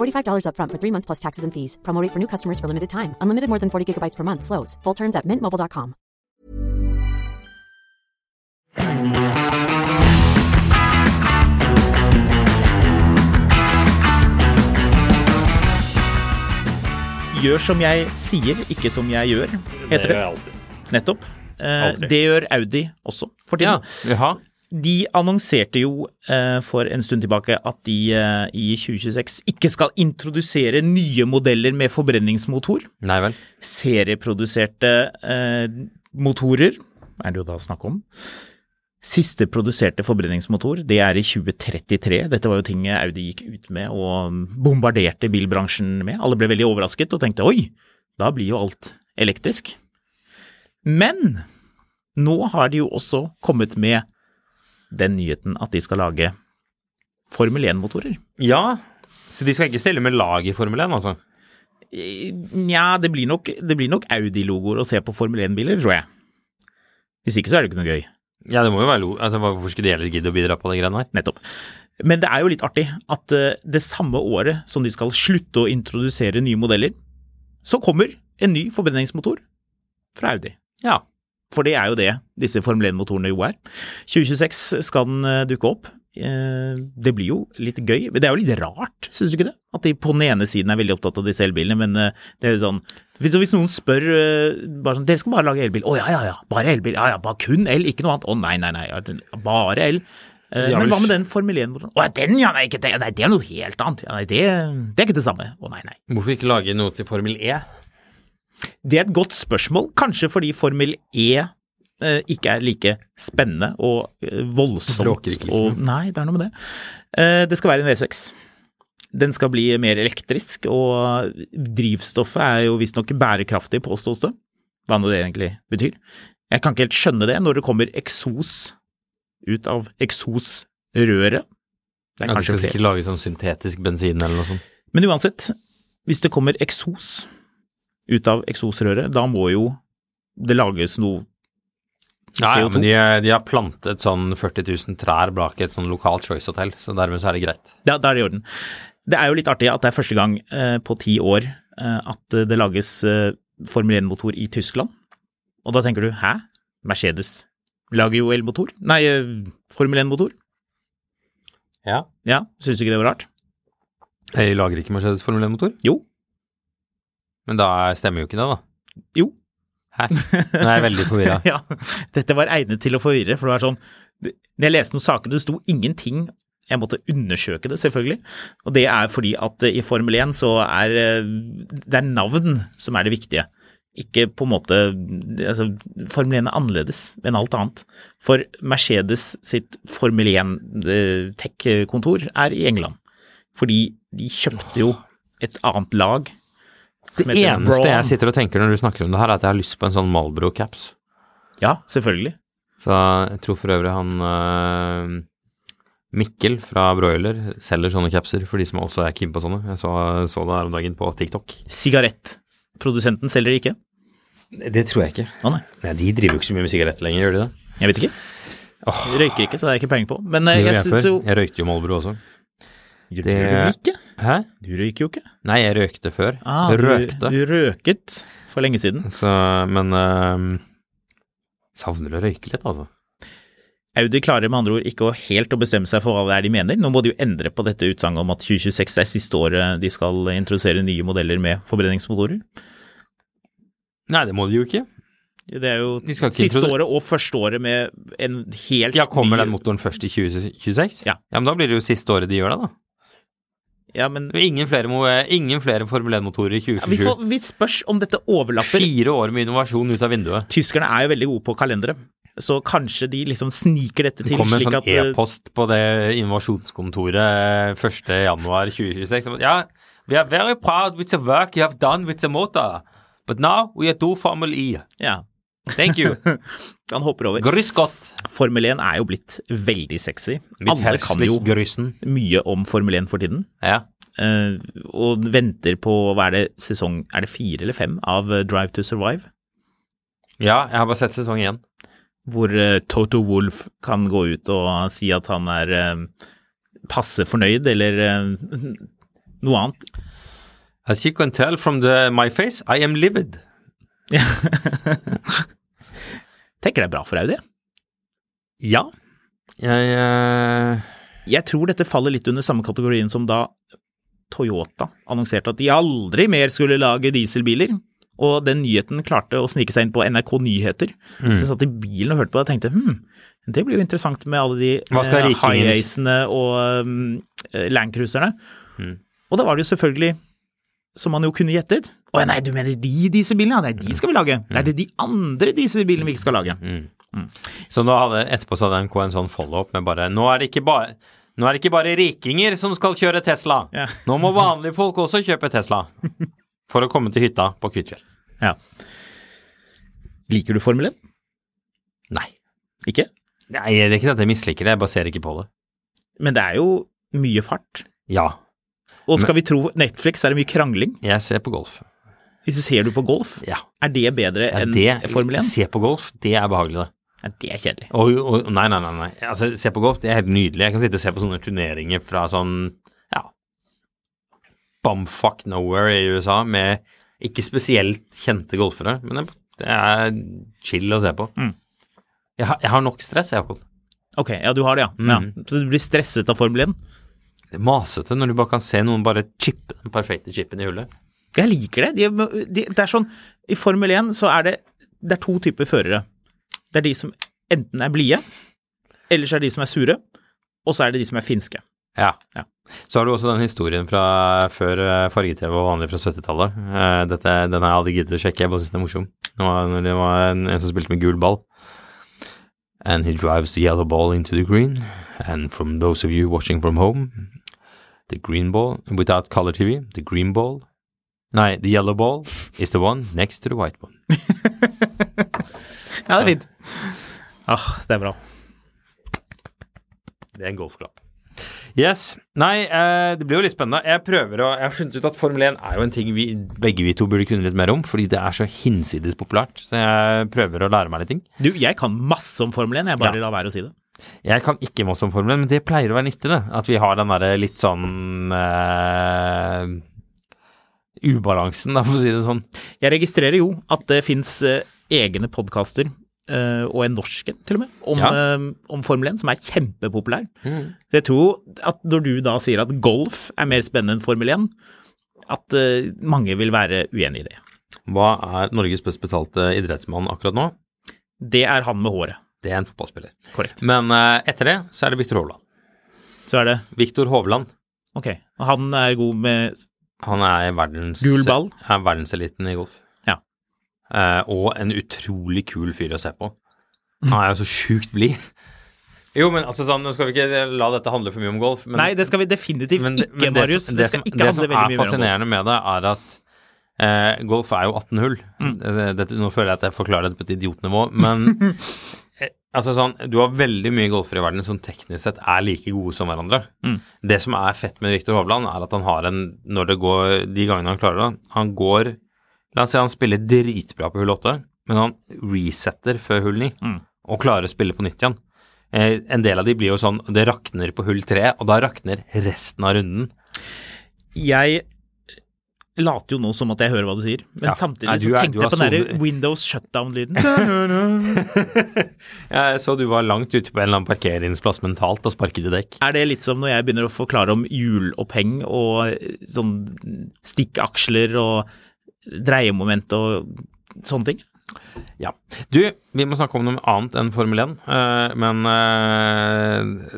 $45 up front for 3 months plus taxes and fees. Promo rate for new customers for limited time. Unlimited more than 40 gigabytes per month slows. Full terms at mintmobile.com. Gjør som jeg sier, ikke som jeg gjør, heter det. Nettopp. Det gjør Audi også for tiden. Ja. De annonserte jo for en stund tilbake at de i 2026 ikke skal introdusere nye modeller med forbrenningsmotor. Nei vel. Serieproduserte motorer, det jo da snakk om. Siste produserte forbrenningsmotor, det i 2033. Dette var jo ting Audi gikk ut med og bombarderte bilbransjen med. Alle ble veldig overrasket og tenkte, oi, da blir jo alt elektrisk. Men nå har de jo også kommet med den nyheten at de skal lage Formel 1-motorer. Ja, så de skal ikke stille med lag i Formel 1, altså? Ja, det blir nok Audi-logoer å se på Formel 1-biler, tror jeg. Hvis ikke så det ikke noe gøy. Ja, det må jo være logo. Altså, hvorfor skulle de heller gidde å bidra på det greiene her? Nettopp. Men det jo litt artig at det samme året som de skal slutte å introdusere nye modeller, så kommer en ny forbrenningsmotor fra Audi. Ja. For det jo det disse Formel 1-motorene jo 2026 skal den dukke opp. Det blir jo litt gøy, men det jo litt rart, synes du ikke det? At de på den ene siden veldig opptatt av disse elbilene, men det sånn, hvis noen spør, bare sånn, dere skal bare lage elbil. Å ja, bare elbil. Ja, bare kun el, ikke noe annet. Å nei, bare el. Men hva med den Formel 1-motoren? Nei, det noe helt annet. Ja, nei, det ikke det samme. Å nei. Hvorfor ikke lage noe til Formel E? Det et godt spørsmål, kanskje fordi Formel E ikke like spennende og voldsomt. Og, nei, det noe med det. Det skal være en V6. Den skal bli mer elektrisk, og drivstoffet jo visst nok bærekraftig, påstås det. Hva nå det egentlig betyr. Jeg kan ikke helt skjønne det når det kommer eksos ut av eksosrøret. Det skal flere. Sikkert lage sånn syntetisk bensin eller noe sånt. Men uansett, hvis det kommer eksos ut av eksosrøret, da må jo det lages noe CO2. Ja, men de har plantet sånn 40 000 trær bak et sånn lokalt choice-hotell, så dermed så det greit. Ja, da det i orden. Det jo litt artig at det første gang på 10 år at det lages Formel 1-motor i Tyskland. Og da tenker du, hæ? Mercedes lager jo elmotor? Nei, Formel 1-motor. Ja. Ja, synes du ikke det var rart? Jeg lager ikke Mercedes Formel 1-motor? Jo. Men da stemmer jo ikke det, da. Jo. Hæ? Nå jeg veldig forvirret. Ja, dette var egnet til å forvirre, for det sånn, når jeg leste noen saker, det sto ingenting, jeg måtte undersøke det selvfølgelig, og det fordi at i Formel 1 så det navn som det viktige, ikke på en måte, altså Formel 1 annerledes enn alt annet, for Mercedes sitt Formel 1 tech-kontor i England, fordi de kjøpte jo et annet lag. Det eneste jeg sitter og tenker når du snakker om det her, at jeg har lyst på en sånn Marlboro caps. Ja, selvfølgelig. Så jeg tror for øvrig han Mikkel fra Broiler selger sånne capser for de som også keen på sånne. Jeg så det her om dagen på TikTok. Sigarettprodusenten selger ikke? Det tror jeg ikke. Nei, de driver jo ikke så mye med sigaretter lenger, gjør de det? Jeg vet ikke. Jeg røyker ikke, så det ikke penger på. Men jeg synes jo... Jeg røykte jo Marlboro også. Det gjør du ikke? Hæ? Du røyker jo ikke. Nei, jeg røykte før. Du røket for lenge siden. Så, men savner å røyke litt, altså. Audi klarer med andre ord ikke helt å bestemme seg for hva de mener. Nå må de jo endre på dette utsanget om at 2026 siste året de skal introdusere nye modeller med forbrenningsmotorer. Nei, det må de jo ikke. Det er jo siste året og første året med en helt Ja, kommer den motoren først i 2026? Ja. Ja, men da blir det jo siste året de gjør det da. Ja, men... Ingen flere Formel 1-motorer i 2027. Ja, vi spørs om dette overlapper. 4 år med innovasjon ut av vinduet. Tyskerne er jo veldig gode på kalendere. Så kanskje de liksom sniker dette til. Det kommer en sånn e-post på det innovasjonskontoret 1. januar 2026. Ja, we are very proud with the work you have done with the motor. But now we are due Formel I. Ja. Thank you. Han hopper over. Grys godt. Formel 1 er jo blitt veldig sexy. Alle kan jo mye om Formel 1 for tiden. Ja. Og venter på, hva er det, sesong, er det 4 eller 5 av Drive to Survive? Ja, jeg har bare sett sesong 1. Hvor Toto Wolff kan gå ut og si at han er passe fornøyd, eller noe annet. As you can tell from my face, I am livid. Ja. Tenker det er bra for Audi? Ja. Jeg tror dette faller litt under samme kategorien som da Toyota annonserte at de aldri mer skulle lage dieselbiler, og den nyheten klarte å snike seg inn på NRK Nyheter. Så jeg satt i bilen og hørte på det og tenkte, det blir jo interessant med alle de high-acene og landcruiserne. Og da var det jo selvfølgelig som man jo kunne gjettet. Åja, nei, du mener de dieselbilene? Ja, nei, de skal vi lage. Nei, det er de andre dieselbilene vi ikke skal lage. Så nå hadde, etterpå så hadde NK en sånn follow-up med bare, nå er det ikke bare rikinger som skal kjøre Tesla. Ja. Nå må vanlige folk også kjøpe Tesla for å komme til hytta på Kvitfjell. Ja. Liker du Formel 1? Nei. Ikke? Nei, det er ikke at jeg misliker det, jeg baserer ikke på det. Men det er jo mye fart. Ja. Og skal vi tro Netflix, er det mye krangling? Jeg ser på golf. Hvis du ser du på golf, ja. Er det bedre enn Formel 1? Se på golf, det er behagelig det. Ja, det er kjedelig. Nei. Altså, se på golf, det er helt nydelig. Jeg kan sitte og se på sånne turneringer fra sånn, ja, bumfuck nowhere i USA, med ikke spesielt kjente golfere, men det er chill å se på. Jeg har nok stress, Jakob. Ok, ja, du har det, ja. Så du blir stresset av Formel 1? Det masete når du bare kan se noen bare chippe, den perfekte chippen i hullet. Jeg liker det. Det er sånn, i Formel 1 så er det er 2 typer førere. Det er de som enten er blie, eller så er det de som er sure, og så er det de som er finske. Ja. Så har du også den historien fra før fargetv var vanlig fra 70-tallet. Den har jeg aldri giddet å sjekke, jeg bare synes den er morsom. Det var en som spilte med gul ball. And he drives the yellow ball into the green. And from those of you watching from home, the green ball, without color TV, the yellow ball is the one next to the white one. Ja, det er fint. Det er bra. Det er en golfklapp. Yes. Nei, det blir jo litt spennende. Jeg har funnet ut at Formel 1 er jo en ting begge vi to burde kunne litt mer om, fordi det er så hinsides populært, så jeg prøver å lære meg litt ting. Du, jeg kan masse om Formel 1, jeg bare lar være å si det. Jeg kan ikke masse om Formel 1, men det pleier å være nyttig det, at vi har den der litt sånn ubalansen, da, for å si det sånn. Jeg registrerer jo at det finnes egne podcaster, og en norsk til og med, om Formel 1, som er kjempepopulær. Så jeg tror at når du da sier at golf er mer spennende enn Formel 1, at mange vil være uenige i det. Hva er Norges best betalte idrettsmann akkurat nå? Det er han med håret. Det er en fotballspiller. Korrekt. Men etter det så er det Victor Hovland. Så er det? Victor Hovland. Ok, og han er god med... Han er verdenseliten i golf. Ja. Og en utrolig kul fyr å se på. Han er jo så sjukt blid. Jo, men altså sånn, nå skal vi ikke la dette handle for mye om golf. Men, nei, det skal vi definitivt ikke, Marius. Det skal ikke handle veldig mye om golf. Det som er fascinerende med det er at golf er jo 18 hull. Nå føler jeg at jeg forklarer det på et idiotnivå, men... Altså sånn, du har veldig mye golfere i verden som teknisk sett er like gode som hverandre. Det som er fett med Victor Hovland er at han har de gangene han klarer det, han går, la oss si han spiller dritbra på hull 8, men han resetter før hull 9 og klarer å spille på nytt igjen. En del av de blir jo sånn, det rakner på hull 3, og da rakner resten av runden. Jeg later jo nå som at jeg hører hva du sier, men samtidig tenkte jeg på den der Windows shutdown-lyden. Jeg så du var langt ute på en eller annen parkeringsplass mentalt og sparket i dekk. Er det litt som når jeg begynner å forklare om hjuloppheng og sånn stikkaksler og dreiemoment og sånne ting? Ja. Du, vi må snakke om noe annet enn Formel 1, men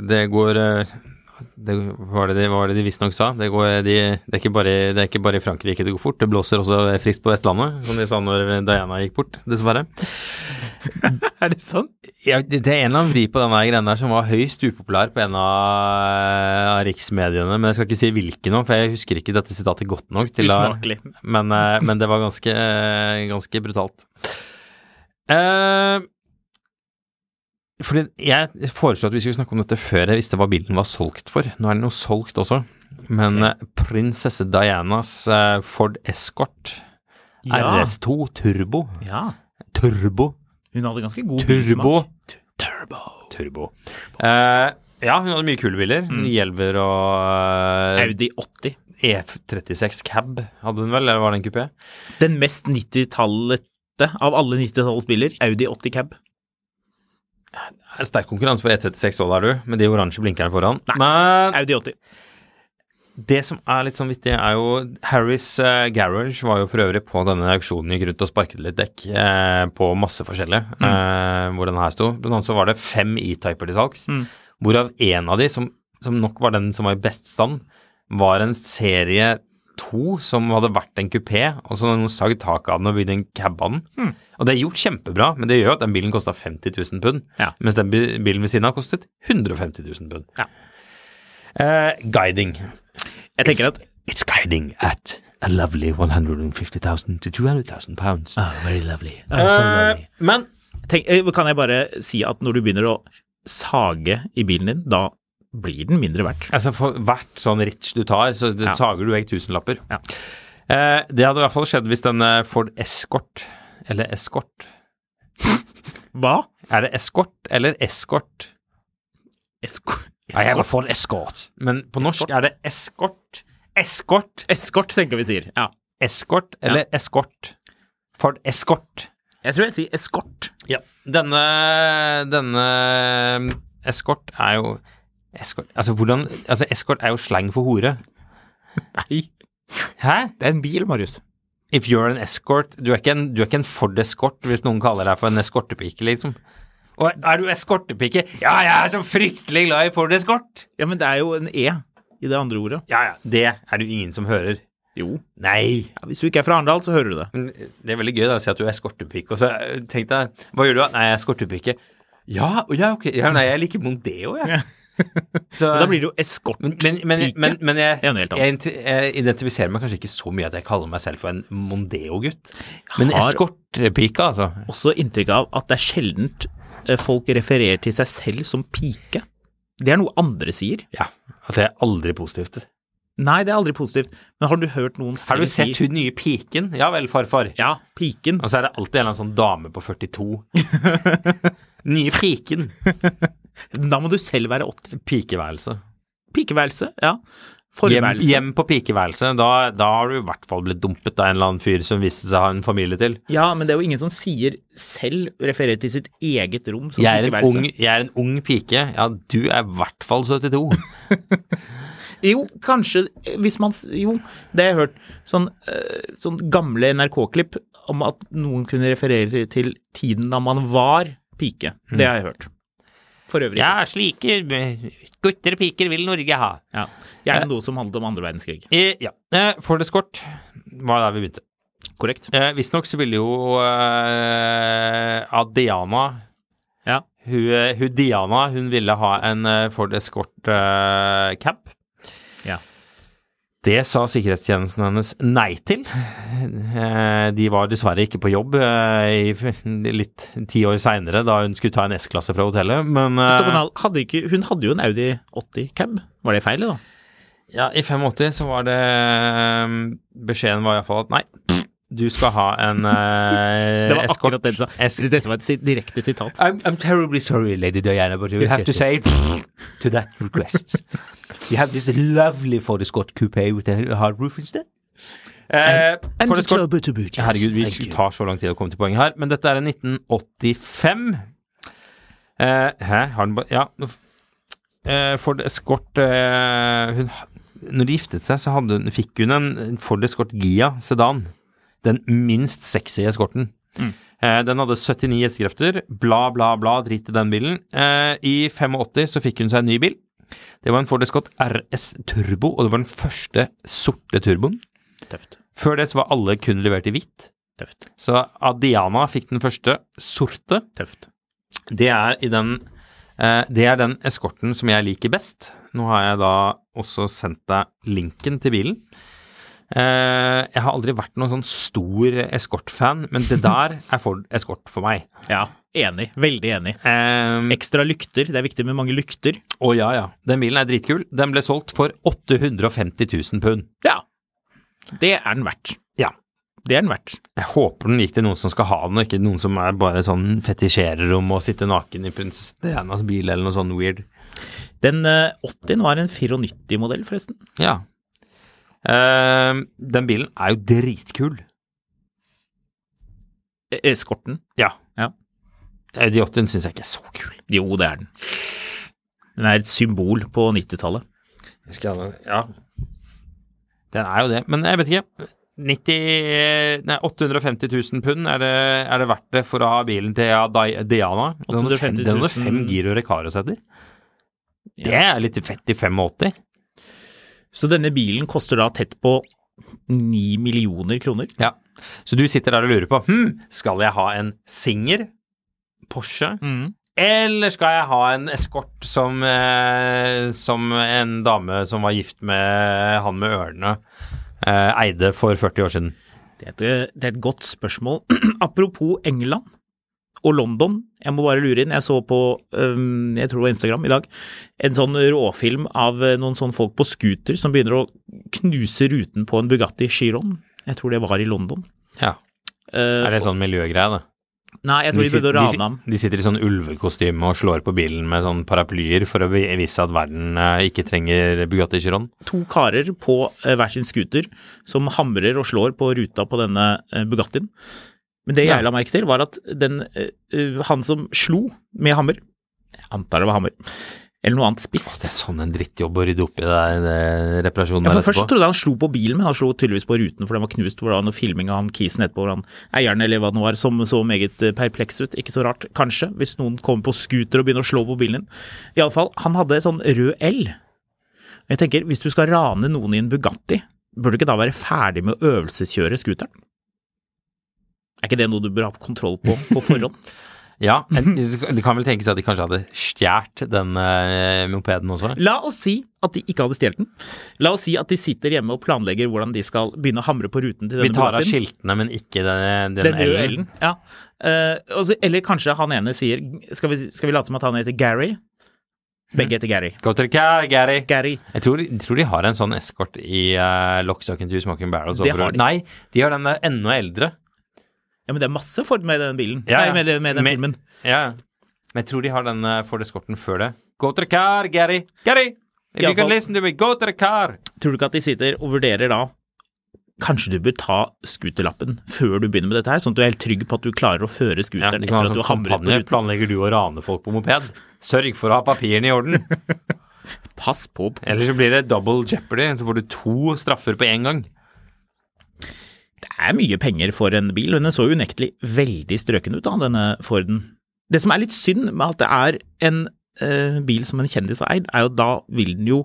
det går... Det var det de visstnok sa. Det er ikke bare i Frankrike det går fort. Det blåser også friskt på Vestlandet, som de sa når Diana gikk bort, dessverre. Er det sånn? Ja, det er en eller annen vri på denne greien der som var høyst upopulær på en av riksmediene, men jeg skal ikke si hvilken nå, for jeg husker ikke dette sitatet godt nok til usmakelig. Men det var ganske brutalt. Fordi jeg foreslår at vi skulle snakke om dette før jeg visste hva bilen var solgt for. Nå er det noe solgt også, men prinsesse Dianas Ford Escort RS2 Turbo. Ja. Turbo. Hun hadde ganske god bilsmak. Turbo. Ja, hun hadde mye kule biler. Hjelver og... Audi 80. E36 Cab hadde hun vel, eller var det en kupé? Den mest 90-tallete av alle 90-tallets biler, Audi 80 Cab. Sterk konkurranse for E36 All er du, med de oransje blinkerne foran. Nei, men Audi 80. Det som litt sånn vittig jo Harrys Garage var jo for øvrig på denne auksjonen gikk rundt og sparket litt dekk på masse forskjellige, hvor den her stod. Blant annet så var det 5 E-typer til salgs, hvorav en av de, som nok var den som var i best stand, var en serie 2 som hadde vært en kupé, og så noen sag tak av den og bygde en cab av den. Og det er gjort kjempebra, men det gjør at den bilen kostet 50.000 pund, mens den bilen ved siden av kostet 150.000 pund. Ja. Guiding. Jeg tenker at it's guiding at a lovely 150.000 to 200.000 pounds. Oh, very lovely. So lovely. Men kan jeg bare si at når du begynner å sage i bilen din, da blir den mindre verdt. Altså for hvert sånn rich du tar, så sager du vekk 1000 lapper. Ja. Det hadde i hvert fall skjedd hvis den Ford Escort, eller Escort. Hva? Er det Escort eller Escort? Escort? Nei, jeg var Ford Escort. Men på norsk Escort. Er det Escort. Escort. Escort, tenker vi sier. Ja. Escort eller Escort. Ford Escort. Jeg tror jeg sier Escort. Ja. Denne Escort er jo... Escort, Escort er jo slang for hore. Nei. Hæ? Det er en bil, Marius. If you're an escort, du er ikke en Ford Escort, hvis noen kaller deg for en eskortepike, liksom. Og er du eskortepike? Ja, jeg er så fryktelig glad i Ford Escort. Ja, men det er jo en E i det andre ordet. Ja, det er det ingen som hører. Jo. Nei. Ja, hvis du ikke er fra Arendal, så hører du det. Men det er veldig gøy da, å si at du er eskortepike, og så tenkte jeg, hva gjør du da? Nei, jeg er eskortepike. Ja, ok. Ja, nei, jeg liker Mondeo, jeg. Så, da blir det jo eskortpike. Men jeg identifiserer meg kanskje ikke så mye at jeg kaller meg selv for en Mondeo-gutt, men eskortpike, altså. Også inntrykk av at det er sjeldent folk refererer til seg selv som pike. Det er noe andre sier. Ja, at det er aldri positivt. Nei, det er aldri positivt. Men har du hørt noen selv si... Har du sett hun nye piken? Ja vel, farfar. Ja, piken. Og så er det alltid en sånn dame på 42. Nye piken. Da må du selv være 80. Pikeværelse. Pikeværelse, ja. Forværelse. Hjem på pikeværelse. Da har du i hvert fall blitt dumpet av en eller annen fyr som visste seg å ha en familie til. Ja, men det er jo ingen som sier selv, refererer til sitt eget rom som pikeværelse. Jeg er en ung pike. Ja, du er i hvert fall 72. Jo, kanskje, hvis man... Jo, det har jeg hørt. Sånn gamle NRK-klipp om at noen kunne referere til tiden da man var pike. Det har jeg hørt. For øvrig. Ja, slike gutter og piker vil Norge ha. Ja, gjerne noe som handlet om 2. verdenskrig. Ja, Ford Escort var der vi begynte. Korrekt. Visst nok så ville jo Diana... Ja. Hun Diana, hun ville ha en Ford Escort cab. Ja. Det sa sikkerhetstjenesten hennes nei til. De var dessverre ikke på jobb litt 10 år senere, da hun skulle ta en S-klasse fra hotellet. Men, hun hadde jo en Audi 80 cab. Var det feil da? Ja, i 85 så var det... Beskjeden var i hvert fall at nei, du skal ha en Escort. Det var akkurat det du sa. Dette var et direkte sitat. I'm terribly sorry, Lady Diana, but you have to say to that request. You have this lovely Ford Escort coupe with a hard roof instead. And the turbo to boot, yes. Herregud, vi tar så lang tid å komme til poenget her, men dette er en 1985. Ford Escort, når de giftet seg, så fikk hun en Ford Escort Gia sedan, den minst sexy eskorten. Den hadde 79 hestekrefter, bla bla bla, dritt i den bilen. I 85 så fikk hun seg en ny bil. Det var en Ford Escort RS Turbo, og det var den første sorte turboen. Tøft. Før det så var alle kun levert I hvitt. Tøft. Så Adiana fikk den første sorte. Tøft. Det I den... Det den eskorten som jeg liker best. Nå har jeg da også sendt deg linken til bilen. Jeg har aldri vært noen sånn stor eskortfan, men det der Ford Escort for meg. Ja, enig. Veldig enig. Ekstra lykter. Det viktig med mange lykter. Å ja, ja. Den bilen dritkul. Den ble solgt for 850 000 pund. Ja, det den verdt. Ja. Det den verdt. Jeg håper den gikk til noen som skal ha den, og ikke noen som bare sånn fetisjerer om å sitte naken I prinsesse Dianas bil eller noe sånn weird. Den 80 var en 94-modell forresten. Ja. Den bilen jo dritkul. Eskorten? Ja. Ja. De 80 synes jeg ikke så kul. Jo, det den. Den et symbol på 90-tallet. Ja. Den jo det, men jeg vet ikke... 850 000 pund det verdt det for å ha bilen til Diana? Den 5 gir og rekarossetter. Ja. Det litt fett I 85. Så denne bilen koster da tett på 9 millioner kroner? Ja. Så du sitter der og lurer på, skal jeg ha en Singer Porsche? Eller skal jeg ha en eskort som en dame som var gift med han med ørene? Eide for 40 år siden. Det et godt spørsmål. Apropos England og London, jeg må bare lure inn, jeg så på, jeg tror det var Instagram I dag, en sånn råfilm av noen sånne folk på scooter som begynner å knuse ruten på en Bugatti Chiron. Jeg tror det var I London. Ja. Det sånn miljøgreie da? Nei, jeg tror de burde rane ham. De sitter I sånn ulvekostyme og slår på bilen med sånn paraplyer for å vise at verden ikke trenger Bugatti Chiron. To karer på hver sin skuter som hamrer og slår på ruta på denne Bugattien. Men det jeg la merke til var at han som slo med hammer, jeg antar det var hammer, eller noe annet spist. Det sånn en drittjobb å rydde opp I det reparasjonen der etterpå. Ja, for først trodde jeg han slo på bilen, men han slo tydeligvis på ruten, for den var knust, hvor det var noe filming av han kisen etterpå, hvor han eieren eller hva det var, som så meget perpleks ut. Ikke så rart, kanskje, hvis noen kommer på skuter og begynner å slå på bilen din. I alle fall, han hadde sånn rød L. Jeg tenker, hvis du skal rane noen I en Bugatti, bør du ikke da være ferdig med å øvelseskjøre skuteren? Ikke det noe du bør ha kontroll på forhånd? Ja, det kan vel tenkes at de kanskje hadde stjert den mopeden også. La oss si at de ikke hadde stjelt den. La oss si at de sitter hjemme og planlegger hvordan de skal begynne å hamre på ruten til denne Bugattien. Vi tar av skiltene, men ikke den L-en. Ja. Eller kanskje han ene sier, skal vi late som at han heter Gary? Begge heter Gary. Gå til Gary. Gary. Jeg tror de har en sånn eskort I Lockstock and Two Smoking Barrels. Det har de. Nei, de har den enda eldre. Ja, men det masse Ford med den bilen. Ja, ja. Nei, med den filmen. Ja, men jeg tror de har den Ford Escorten før det. Go to the car, Gary! Gary! If you can listen to me, go to the car! Tror du ikke at de sitter og vurderer da, kanskje du bør ta skuterlappen før du begynner med dette her, sånn at du helt trygg på at du klarer å føre skuteren etter at du har hamret på ruten. Planlegger du å rane folk på moped? Sørg for å ha papirene I orden. Pass på. Ellers så blir det double jeopardy, så får du 2 straffer på en gang. Det mye penger for en bil, og den så jo nektelig veldig strøken ut da, denne Forden. Det som litt synd med at det en bil som en kjendis har eid, jo da vil den jo,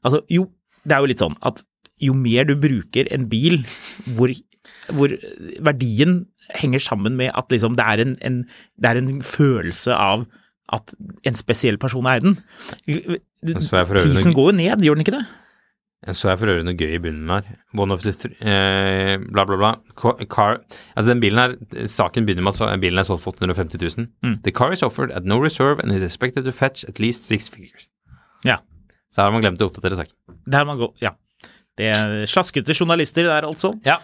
altså jo, det jo litt sånn at jo mer du bruker en bil hvor verdien henger sammen med at liksom det en følelse av at en spesiell person eier den. Prisen går jo ned, gjør den ikke det? Så jeg for øvrig noe gøy I bunnen her. One of the three, bla bla bla. Car. Altså den bilen saken begynner med at bilen solgt for 850 000. The car is offered at no reserve and is expected to fetch at least 6 figures. Ja. Så her har man glemt å oppdatere saken. Det har man gått, ja. Det slaskete journalister der altså. Ja.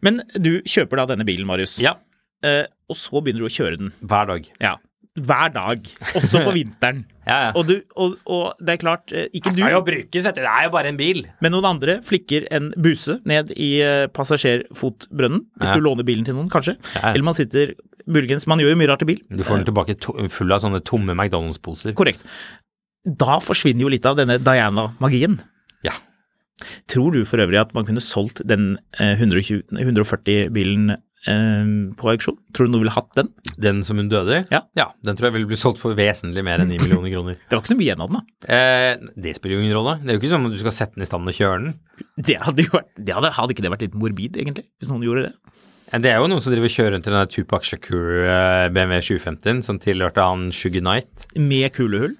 Men du kjøper da denne bilen, Marius. Ja. Og så begynner du å kjøre den. Hver dag. Ja. Hver dag, også på vinteren. Ja. Og det klart, ikke du... Det jo brukes, vet du. Det jo bare en bil. Men noen andre flikker en buse ned I passasjerfotbrønnen, hvis du låner bilen til noen, kanskje. Ja. Eller man sitter, muligens, man gjør jo mye rart I bil. Du får den tilbake full av sånne tomme McDonald's-poser. Korrekt. Da forsvinner jo litt av denne Diana-magien. Ja. Tror du for øvrig at man kunne solgt den 140-bilen på auksjon. Tror du noen ville hatt den? Den som hun døde i? Ja. Ja, den tror jeg ville bli solgt for vesentlig mer enn 9 millioner kroner. Det var ikke så mye igjen av den, da. Det spiller jo ingen rolle. Det er jo ikke sånn at du skal sette den i stand og kjøre den. Hadde ikke det vært litt morbid, egentlig, hvis noen gjorde det? Det er jo noen som driver kjører rundt i den der Tupac Shakur BMW 750 som tilhørte han Suge Knight. Med kulehull?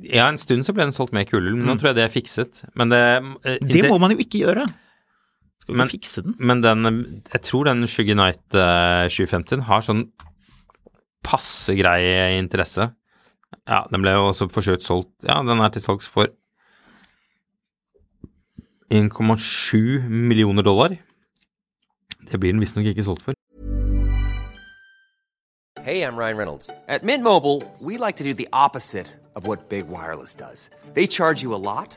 Ja, en stund så ble den solgt med kulehull, men nå tror jeg det er fikset. Men det må man jo ikke gjøre. Skal vi fikse den? Men jeg tror den Suge Knight 750 har sånn passe greie interesse. Ja, den ble jo også forsøkt solgt. Ja, den er til salgs for $1.7 million. Det blir den visst nok ikke solgt for. Hey, I'm Ryan Reynolds. At Mint Mobile, we like to do the opposite of what Big Wireless does. They charge you a lot,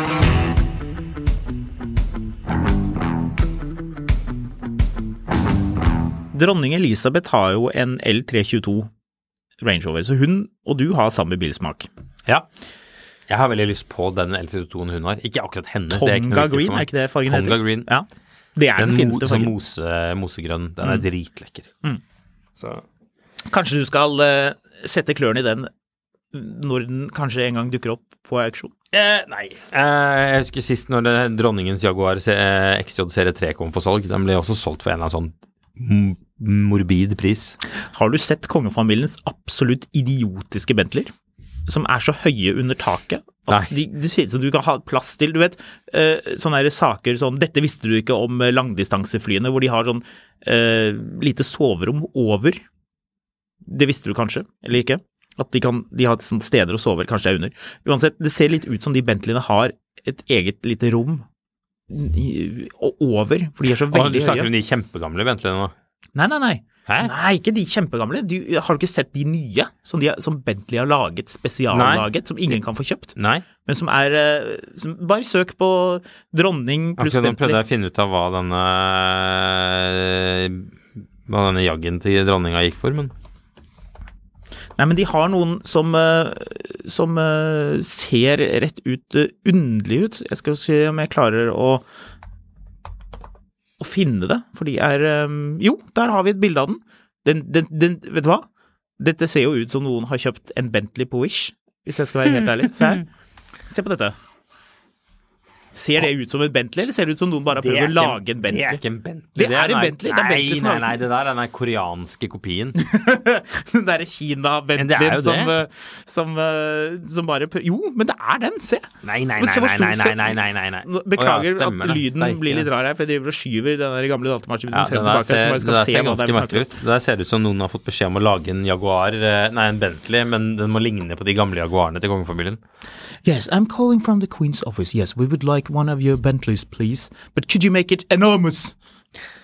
Dronning Elisabeth har jo en L322 Range Rover, så hun og du har samme bilsmak. Ja, jeg har veldig lyst på den L322-en hun har. Ikke akkurat hennes. Tonga Green, er ikke det fargen heter? Tonga Green. Ja, det er den fineste fargen. Den mosegrønn, den er dritlekker. Mm. Så... Kanskje du skal sette klørene i den når den kanskje en gang dukker opp på auksjon? Nei. Jeg husker sist når dronningens Jaguar XJ Serie 3 kom for salg. Den ble også solgt for en eller annen sånn morbid pris. Har du sett kongefamiliens absolutt idiotiske Bentleyer? Som er så høye under taket. Det ser ut som du kan ha plass til, du vet, sånne her saker som, dette visste du ikke om langdistanseflyene, hvor de har sånn lite soverom over. Det visste du kanskje, eller ikke, at de har steder å sove, kanskje under. Uansett, det ser litt ut som de Bentleyene har et eget lite rom over, for de er så veldig høye. Du snakker om de kjempegamle Bentleyene nå? Nei. Hæ? Nei, ikke de kjempegamle. Har du ikke sett de nye som Bentley har laget, spesiallaget, som ingen kan få kjøpt? Nei. Men som er... bare søk på dronning pluss Bentley. Nå prøvde jeg å finne ut av hva denne jaggen til dronninga gikk for, men... Nei, men de har noen som ser rett ut underlig ut. Jeg skal se om jeg klarer å finne det, for de er... Jo, der har vi et bilde av den. Vet du hva? Dette ser jo ut som noen har kjøpt en Bentley på Wish, hvis jeg skal være helt ærlig. Se her. Se på dette. Ser det ut som en Bentley, eller ser det ut som noen bare prøver å lage en Bentley? Det er ikke en Bentley. Det er en Bentley. Nei, det der er den koreanske kopien. Den der Kina-Bentley som bare prøver... Jo, men det er den, se! Nei. Beklager at lyden blir litt rar her, for jeg driver og skyver den der gamle datamaskinen frem og tilbake, så man skal se hva det er vi snakker om. Det der ser ut som noen har fått beskjed om å lage en Jaguar, nei, en Bentley, men den må ligne på de gamle Jaguarene til kongefamilien. Yes, I'm calling from the Queen's office. Yes, we would like one of your Bentleys, please. But could you make it enormous?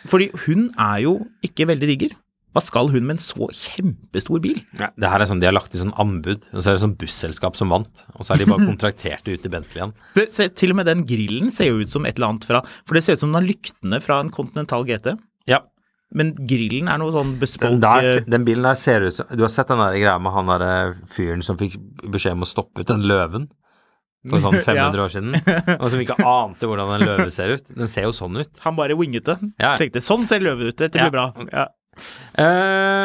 Fordi hun er jo ikke veldig digger. Hva skal hun med en så kjempestor bil? Ja, det her er sånn, de har lagt i sånn anbud, og så er det sånn busselskap som vant, og så er de bare kontrakterte ut i Bentleyen. Til og med den grillen ser jo ut som et eller annet fra, for det ser ut som den har lyktene fra en Continental GT. Ja. Men grillen er noe sånn bespoke... Den bilen der ser ut som... Du har sett den der greia med han der fyren som fikk beskjed om å stoppe ut, den løven. For sånn 500 år siden, og som ikke ante hvordan en løve ser ut. Den ser jo sånn ut. Han bare winget det. Ja. Tenkte, sånn ser løven ut, dette blir bra. Ja.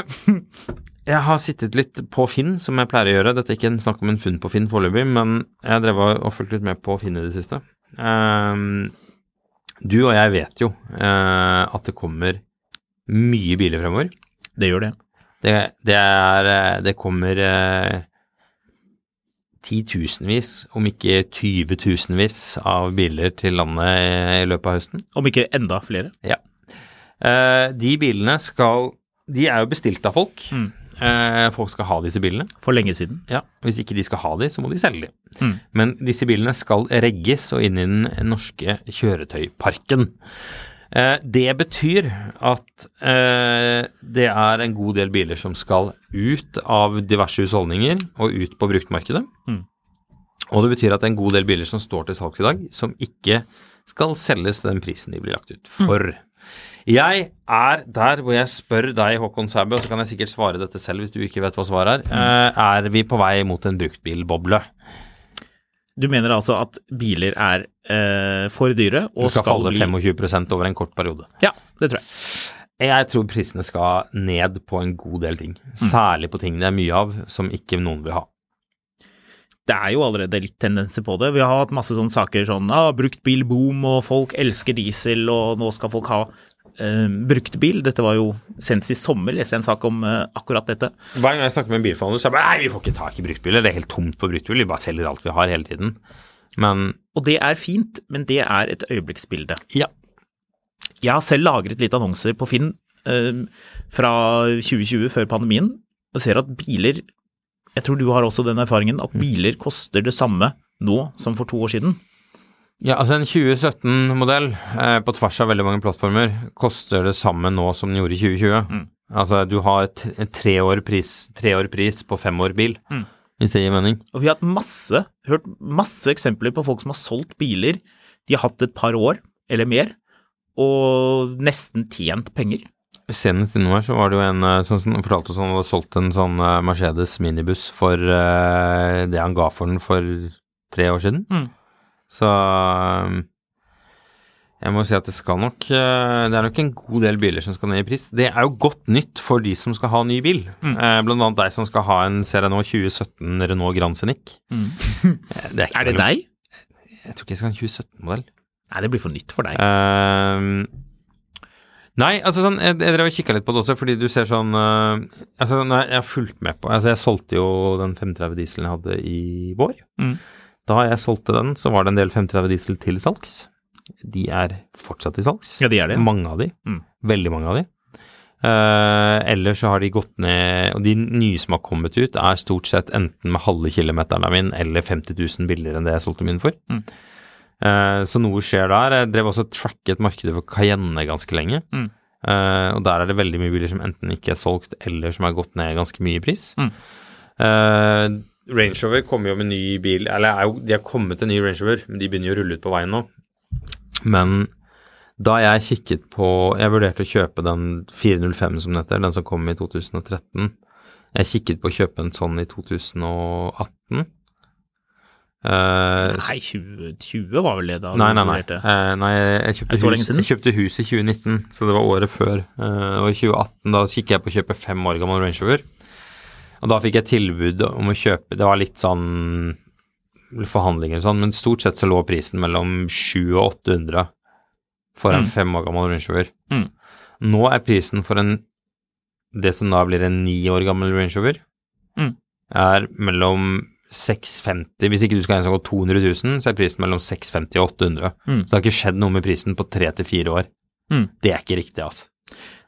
Jeg har sittet litt på Finn, som jeg pleier å gjøre. Dette er ikke en snakk om en funn på Finn foreløpig, men jeg drev og fulgt litt med på Finn i det siste. Du og jeg vet jo at det kommer mye biler fremover. Det gjør det. Det kommer titusenvis, om ikke 20 000-vis av biler til landet i løpet av høsten. Om ikke enda flere? Ja. De bilene de jo bestilt av folk. Mm. Folk skal ha disse bilene. For lenge siden? Ja, hvis ikke de skal ha de, så må de selge de. Mm. Men disse bilene skal regges og inn i den norske kjøretøyparken. Det betyr at det en god del biler som skal ut av diverse husholdninger og ut på bruktmarkedet. Mm. Og det betyr at en god del biler som står til salgs i dag, som ikke skal selges til den prisen de blir lagt ut for. Mm. Jeg der hvor jeg spør deg, Håkon Sæbø, og så kan jeg sikkert svare dette selv hvis du ikke vet hva svaret vi på vei mot en bruktbilboble. Du mener altså at biler for dyre og skal falle 25% over en kort periode? Ja, det tror jeg. Jeg tror prisene skal ned på en god del ting, særlig på ting det mye av som ikke noen vil ha. Det jo allerede litt tendenser på det. Vi har hatt masse sånne saker sånn, bruktbilboom og folk elsker diesel og nå skal folk ha brukt bil. Dette var jo sendt i sommer, leste jeg en sak om akkurat dette. Hver gang jeg snakker med en bilforhandler, så er jeg bare, vi får ikke tak i bruktbiler, det helt tomt på bruktbiler, vi bare selger alt vi har hele tiden. Og det fint, men det et øyeblikksbilde. Ja. Jeg har selv lagret litt annonser på Finn fra 2020, før pandemien, og ser at biler, jeg tror du har også den erfaringen, at biler koster det samme nå som for 2 år siden. Ja, altså en 2017-modell på tvers av veldig mange plattformer koster det samme nå som den gjorde i 2020. Mm. Altså du har et 3-årpris på 5-år bil, hvis det gir mening. Og vi har hørt masse eksempler på folk som har solgt biler, de har hatt et par år eller mer, og nesten tjent penger. Senest innom her så var det jo en som fortalte oss han hadde solgt en sånn Mercedes minibuss for det han ga for den for 3 år siden. Mm. Så jeg må si at det skal nok, det nok en god del biler som skal ned i pris. Det jo godt nytt for de som skal ha ny bil. Mm. Blant annet deg som skal ha en Renault 2017 Renault Grand Scenic. Mm. Det ikke det deg? Jeg tror ikke jeg skal ha en 2017-modell. Nei, det blir for nytt for deg. Nei, altså sånn, jeg drev og kikket litt på det også, fordi du ser sånn, altså jeg har fulgt med på, altså jeg solgte jo den 530 dieselen jeg hadde i vår. Mm. Da jeg solgte den, så var det en del 530 diesel til salgs. De fortsatt til salgs. Ja, de det. Mange av de. Mm. Veldig mange av de. Ellers så har de gått ned, og de nye som har kommet ut stort sett enten med halve kilometeren av min, eller 50 000 billigere enn det jeg solgte min for. Mm. Så noe skjer der. Jeg drev også tracket markedet for Cayenne ganske lenge, og der det veldig mye biler som enten ikke solgt, eller som gått ned ganske mye pris. Mm. Range Rover kommer jo med en ny bil, eller de har kommet en ny Range Rover, men de begynner jo å rulle ut på veien nå. Men da jeg kikket på, jeg vurderte å kjøpe den 405 som den heter, den som kom i 2013. Jeg kikket på å kjøpe en sånn i 2018, nei, 2020 var vel det da? Nei, jeg kjøpte hus i 2019, så det var året før. Og i 2018 da kikket jeg på å kjøpe 5 år gammel Range Rover, og da fikk jeg tilbud om å kjøpe, det var litt sånn forhandlinger og sånn, men stort sett så lå prisen mellom 700 og 800 for en 5 år gammel Range Rover. Mm. Nå prisen for det som da blir en 9 år gammel Range Rover, mellom 650, hvis ikke du skal ha en som går 200 000, så prisen mellom 650 og 800. Så det har ikke skjedd noe med prisen på 3 til 4 år. Det ikke riktig, altså.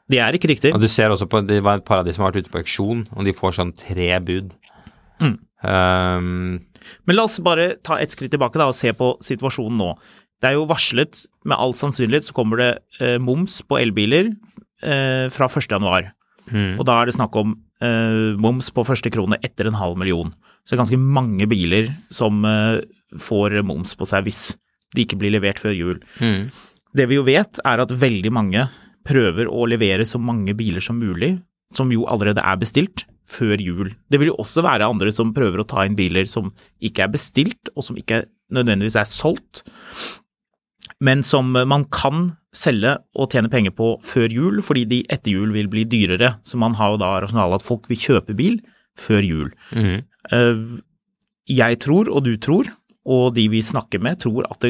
Det ikke riktig. Og du ser også på, det var et par av de som har vært ute på auksjon, og de får sånn 3 bud. Men la oss bare ta et skritt tilbake da, og se på situasjonen nå. Det jo varslet, med all sannsynlighet så kommer det moms på elbiler fra 1. januar. Og da det snakk om moms på første krone etter en 500 000. Så det ganske mange biler som får moms på seg hvis de ikke blir levert før jul. Det vi jo vet at veldig mange prøver å levere så mange biler som mulig, som jo allerede bestilt, før jul. Det vil jo også være andre som prøver å ta inn biler som ikke bestilt, og som ikke nødvendigvis solgt, men som man kan selge og tjene penger på før jul, fordi de etter jul vil bli dyrere. Så man har jo da rasjonale at folk vil kjøpe bil før jul. Jeg tror, og du tror, og de vi snakker med tror at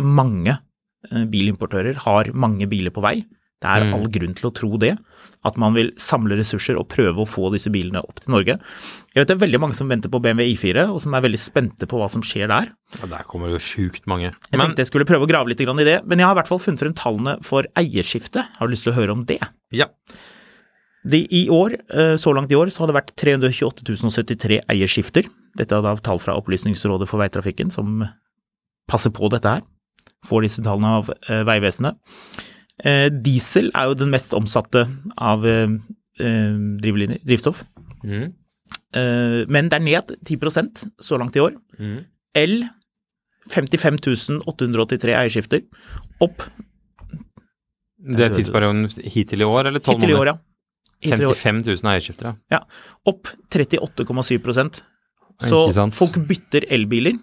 mange bilimportører har mange biler på vei. Det er all grunn til å tro det, at man vil samle ressurser og prøve å få disse bilene opp til Norge. Jeg vet det er veldig mange som venter på BMW i4, og som er veldig spente på hva som skjer der. Ja, der kommer det jo sjukt mange. Jeg tenkte jeg skulle prøve å grave litt grann i det, men jeg har i hvert fall funnet frem tallene for eierskifte. Har du lyst til å høre om det? Ja. I år, så langt i år, så har det vært 328.073 eierskifter. Dette er da tall fra Opplysningsrådet for Veitrafikken, som passer på dette her. Får disse tallene av Veivesenet. Diesel er jo den mest omsatte av drivstoff, men det er ned 10% så langt i år. El, 55.883 eierskifter, opp. Det er tidsperioden hittil i år, eller 12 måneder? Hittil i år, ja. 55.000 eierskifter, ja. Ja, opp 38,7%. Så folk bytter elbiler,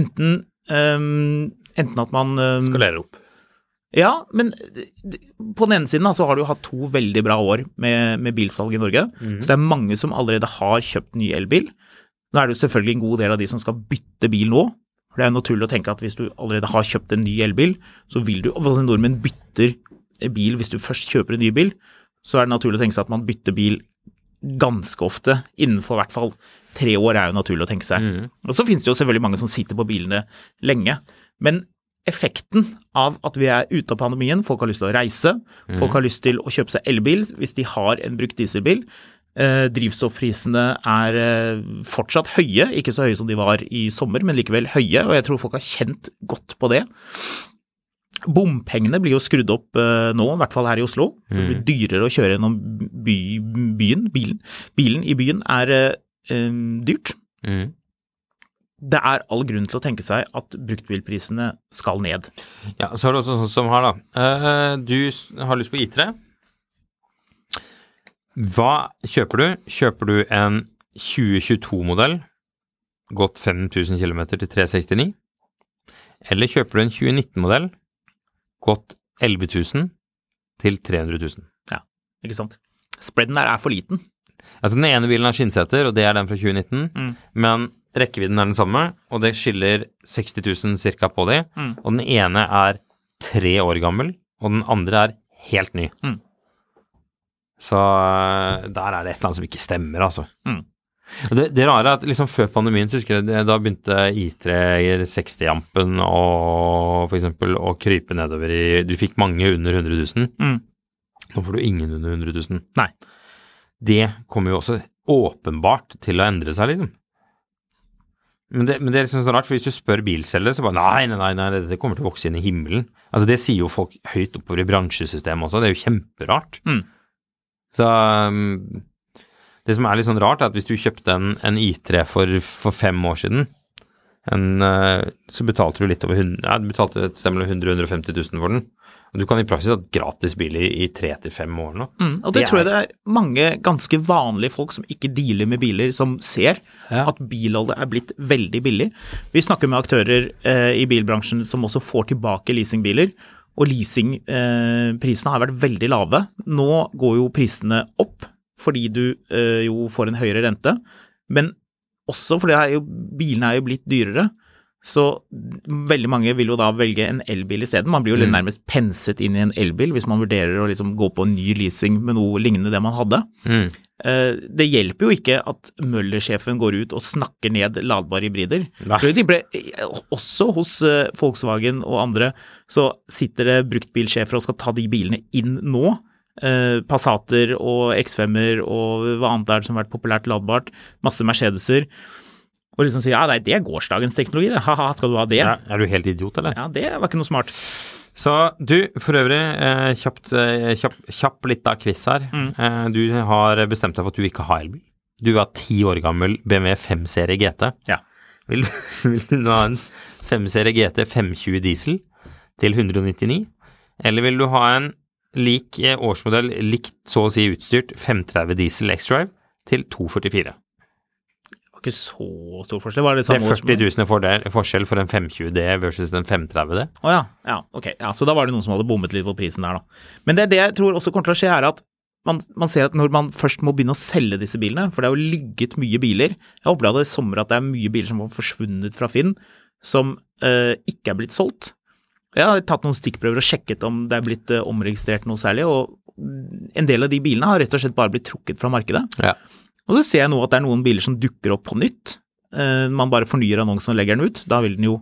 enten at man... skalerer opp. Ja, men på den ene siden så har du hatt to veldig bra år med bilsalg i Norge, så det er mange som allerede har kjøpt ny elbil. Nå er det jo selvfølgelig en god del av de som skal bytte bil nå, for det er jo naturlig å tenke at hvis du allerede har kjøpt en ny elbil, så vil du, altså nordmenn bytter bil hvis du først kjøper en ny bil, så er det naturlig å tenke seg at man bytter bil ganske ofte, innenfor i hvert fall 3 år er jo naturlig å tenke seg. Og så finnes det jo selvfølgelig mange som sitter på bilene lenge, men effekten av at vi er ute av pandemien, folk har lyst til å reise, folk har lyst til å kjøpe seg elbil hvis de har en brukt dieselbil. Drivstoffprisene er fortsatt høye, ikke så høye som de var i sommer, men likevel høye, og jeg tror folk har kjent godt på det. Bompengene blir jo skrudd opp nå, i hvert fall her i Oslo, så det blir dyrere å kjøre gjennom byen. Bilen i byen er dyrt. Det er all grunn til å tenke seg at bruktbilprisene skal ned. Ja, så har du også sånn som her da. Du har lyst på i3. Hva kjøper du? Kjøper du en 2022-modell, gått 5000 kilometer til 369? Eller kjøper du en 2019-modell, gått 11.000 til 300.000? Ja, ikke sant. Spreaden der er for liten. Altså den ene bilen har skinnseter, og det er den fra 2019, men rekkevidden er den samme, og det skiller 60.000 cirka på de, og den ene er 3 år gammel, og den andre er helt ny. Så der er det et eller annet som ikke stemmer, altså. Og det rare er at liksom før pandemien, så husker jeg, da begynte i3 60-jampen og for eksempel å krype nedover i, du fikk mange under 100.000. Nå får du ingen under 100.000. Nei. Det kommer jo også åpenbart til å endre seg, liksom. Men det er liksom sånn rart, for hvis du spør bilselger, så bare nei, det kommer til å vokse inn i himmelen. Altså det sier jo folk høyt oppover i bransjesystemet også, det er jo kjemperart. Så det som er litt sånn rart er at hvis du kjøpte en i3 for 5 år siden, så betalte du litt over 100, ja, du betalte et sted mellom 100-150.000 for den. Du kan i praksis ha gratis bil i 3 til 5 år nå. Og det tror jeg det er mange ganske vanlige folk som ikke dealer med biler, som ser at bilholdet er blitt veldig billig. Vi snakker med aktører i bilbransjen som også får tilbake leasingbiler, og leasingprisene har vært veldig lave. Nå går jo prisene opp, fordi du jo får en høyere rente, men også fordi bilene er jo blitt dyrere. Så veldig mange vil jo da velge en elbil i stedet. Man blir jo nærmest penset inn i en elbil hvis man vurderer å liksom gå på en ny leasing med noe lignende det man hadde. Det hjelper jo ikke at Møller-sjefen går ut og snakker ned ladbare hybrider. De ble, også hos Volkswagen og andre så sitter det bruktbilsjefer og skal ta de bilene inn nå. Passater og X5-er og hva annet er det som har vært populært ladbart. Masse Mercedeser. Og liksom sier, ja, nei, det er gårsdagens teknologi, det. Haha, skal du ha det? Ja, er du helt idiot, eller? Ja, det var ikke noe smart. Så du, for øvrig, kjapp litt av quiz her. Du har bestemt deg for at du ikke har elbil. Du var 10 år gammel BMW 5-serie GT. Ja. Vil du ha en 5-serie GT 520 diesel til 199? Eller vil du ha en lik årsmodell, likt så å si utstyrt, 530 diesel X-Drive til 244? Ikke så stor forskjell. Var det, det er 40.000 forskjell for en 520D versus en 530D. Åja, ja, ok. Ja, så da var det noen som hadde bommet litt på prisen der da. Men det er det jeg tror også kommer til å skje er at man ser at når man først må begynne å selge disse bilene, for det er jo ligget mye biler. Jeg håper det i sommer at det er mye biler som har forsvunnet fra Finn, som ikke er blitt solgt. Jeg har tatt noen stikkprøver og sjekket om det blitt omregistrert noe særlig, og en del av de bilene har rett og slett bare blitt trukket fra markedet. Ja. Og så ser jeg nå at det noen biler som dukker opp på nytt. Man bare fornyer annonsen og legger den ut. Da vil den jo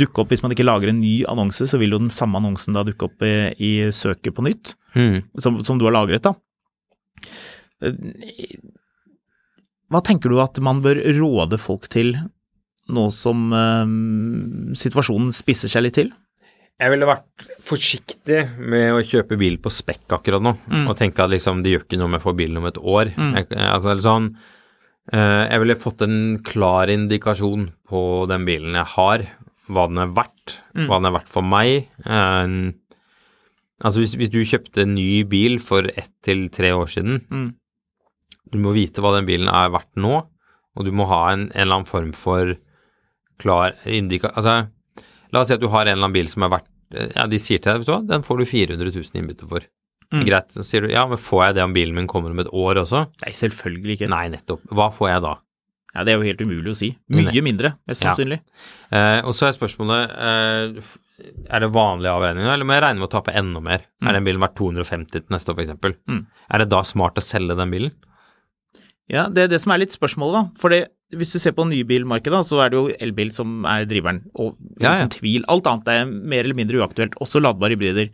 dukke opp, hvis man ikke lager en ny annonse, så vil jo den samme annonsen da dukke opp i søket på nytt, som du har lagret da. Hva tenker du at man bør råde folk til nå som situasjonen spisser seg litt til? Jeg ville vært forsiktig med å kjøpe bil på spekk akkurat nå, og tenke at liksom, det gjør ikke noe om jeg får bilen om et år. Jeg ville fått en klar indikasjon på den bilen jeg har, hva den er verdt, hva den er verdt for meg. Hvis du kjøpte en ny bil for 1 til 3 år siden, du må vite hva den bilen er verdt nå, og du må ha en eller annen form for klar indikasjon. La oss si at du har en eller annen bil som er verdt, ja, de sier til deg, vet du hva, den får du 400 000 innbytte for. Greit, så sier du, ja, men får jeg det om bilen min kommer om et år også? Nei, selvfølgelig ikke. Nei, nettopp. Hva får jeg da? Ja, det er jo helt umulig å si. Mye mindre, mest sannsynlig. Ja. Og så er spørsmålet, er det vanlige avregninger, eller må jeg regne med å tape enda mer? Er den bilen verdt 250 til neste år, for eksempel? Er det da smart å selge den bilen? Ja, det er det som er litt spørsmålet da, for det, hvis du ser på nybilmarkedet da, så er det jo elbil som er driveren, og uten tvil, alt annet er mer eller mindre uaktuelt, også ladbare hybrider,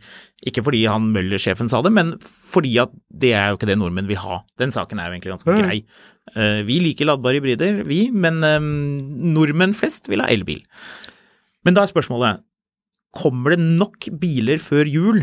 ikke fordi han Møller-sjefen sa det, men fordi at det er jo ikke det nordmenn vil ha. Den saken er jo egentlig ganske grei. Vi liker ladbare hybrider, men nordmenn flest vil ha elbil. Men da er spørsmålet, kommer det nok biler før jul?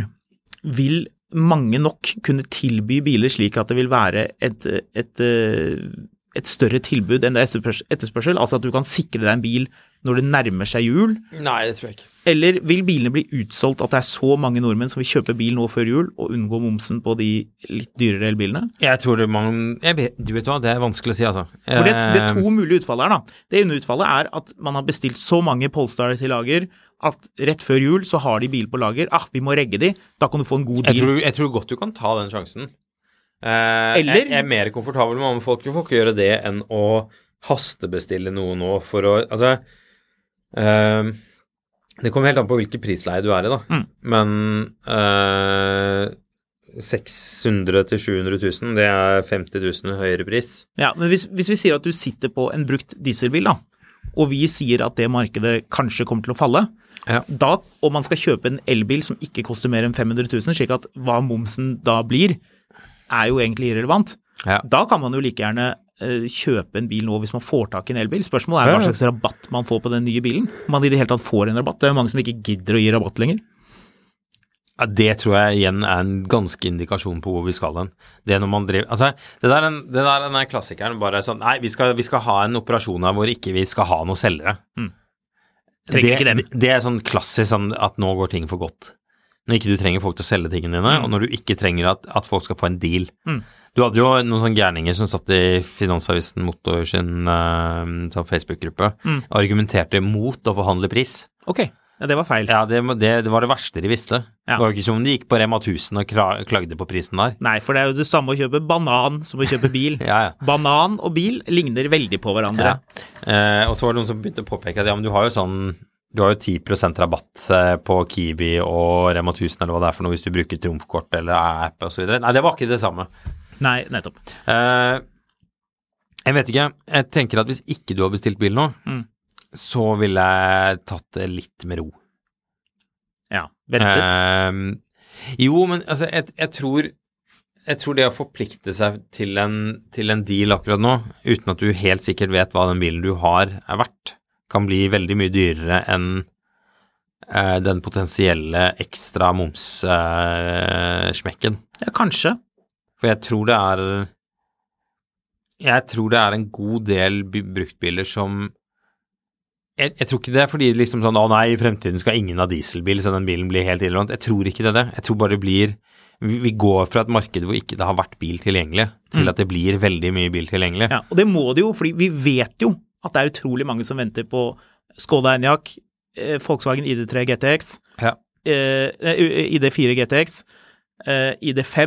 Vil mange nok kunne tilby biler slik at det vil være et større tilbud enn det er etterspørsel, altså at du kan sikre deg en bil når det nærmer seg jul? Nei, det tror jeg ikke. Eller vil bilene bli utsolgt at det er så mange nordmenn som vil kjøpe bil nå før jul og unngå momsen på de litt dyrere elbilene? Jeg tror det du vet hva, det er vanskelig å si altså. For det er 2 mulige utfall her da. Det ene utfallet er at man har bestilt så mange Polestar til lager, at rett før jul så har de bil på lager, vi må regge de, da kan du få en god bil. Jeg tror godt du kan ta den sjansen. Jeg er mer komfortabel med om folk får ikke gjøre det enn å hastebestille noe nå for å, det kommer helt an på hvilke prisleie du er i da, men 600 til 700 000, det er 50 000 høyere pris. Ja, men hvis vi sier at du sitter på en brukt dieselbil da, og vi sier at det markedet kanskje kommer til å falle, da, og man skal kjøpe en elbil som ikke koster mer enn 500 000, slik at hva momsen da blir, er jo egentlig irrelevant. Ja. Da kan man jo like gjerne kjøpe en bil nå hvis man får tak i en elbil. Spørsmålet er hva slags rabatt man får på den nye bilen. Om man i det hele tatt får en rabatt. Det er jo mange som ikke gidder å gi rabatt lenger. Ja, det tror jeg igjen er en ganske indikasjon på hvor vi skal hen. Det er når man driver, det der den klassikeren bare sånn, nei, vi skal ha en operasjon her hvor ikke vi skal ha noe selgere. Trenger ikke dem. Det er sånn klassisk sånn at nå går ting for godt. Når ikke du trenger folk til å selge tingene dine, og når du ikke trenger at folk skal få en deal. Du hadde jo noen sånne gærninger som satt i Finansavisen Motor sin Facebook-gruppe, og argumenterte mot å forhandle pris. Ok, ja, det var feil. Ja, det var det verste de visste. Ja. Det var jo ikke som om de gikk på Rema 1000 og klagde på prisen der. Nei, for det er jo det samme å kjøpe banan som å kjøpe bil. Banan og bil ligner veldig på hverandre. Ja. Og så var det noen som begynte å påpeke at men du har jo 10% rabatt på Kiwi og Rema 1000 eller hva det er for noe hvis du bruker trumfkort eller app og så videre. Nei, det var ikke det samme. Nei, nettopp. Jeg vet ikke. Jeg tenker at hvis ikke du har bestilt bil nå, så ville jeg tatt det litt med ro. Ja, ventet. Jeg tror det å forplikte seg til en deal akkurat nå, uten at du helt sikkert vet hva den bilen du har er verdt, kan bli veldig mye dyrere enn den potensielle ekstra momssmekken. Ja, kanskje. For jeg tror det er en god del bruktbiler som jeg tror ikke det er fordi liksom sånn, i fremtiden skal ingen ha dieselbil, så den bilen blir helt irrelevant. Jeg tror ikke det. Jeg tror bare det blir vi går fra et marked hvor ikke det har vært bil tilgjengelig, til at det blir veldig mye bil tilgjengelig. Ja, og det må det jo, fordi vi vet jo at det er utrolig mange som venter på Skoda Enyaq, Volkswagen ID3 GTX, ID4 GTX, ID5,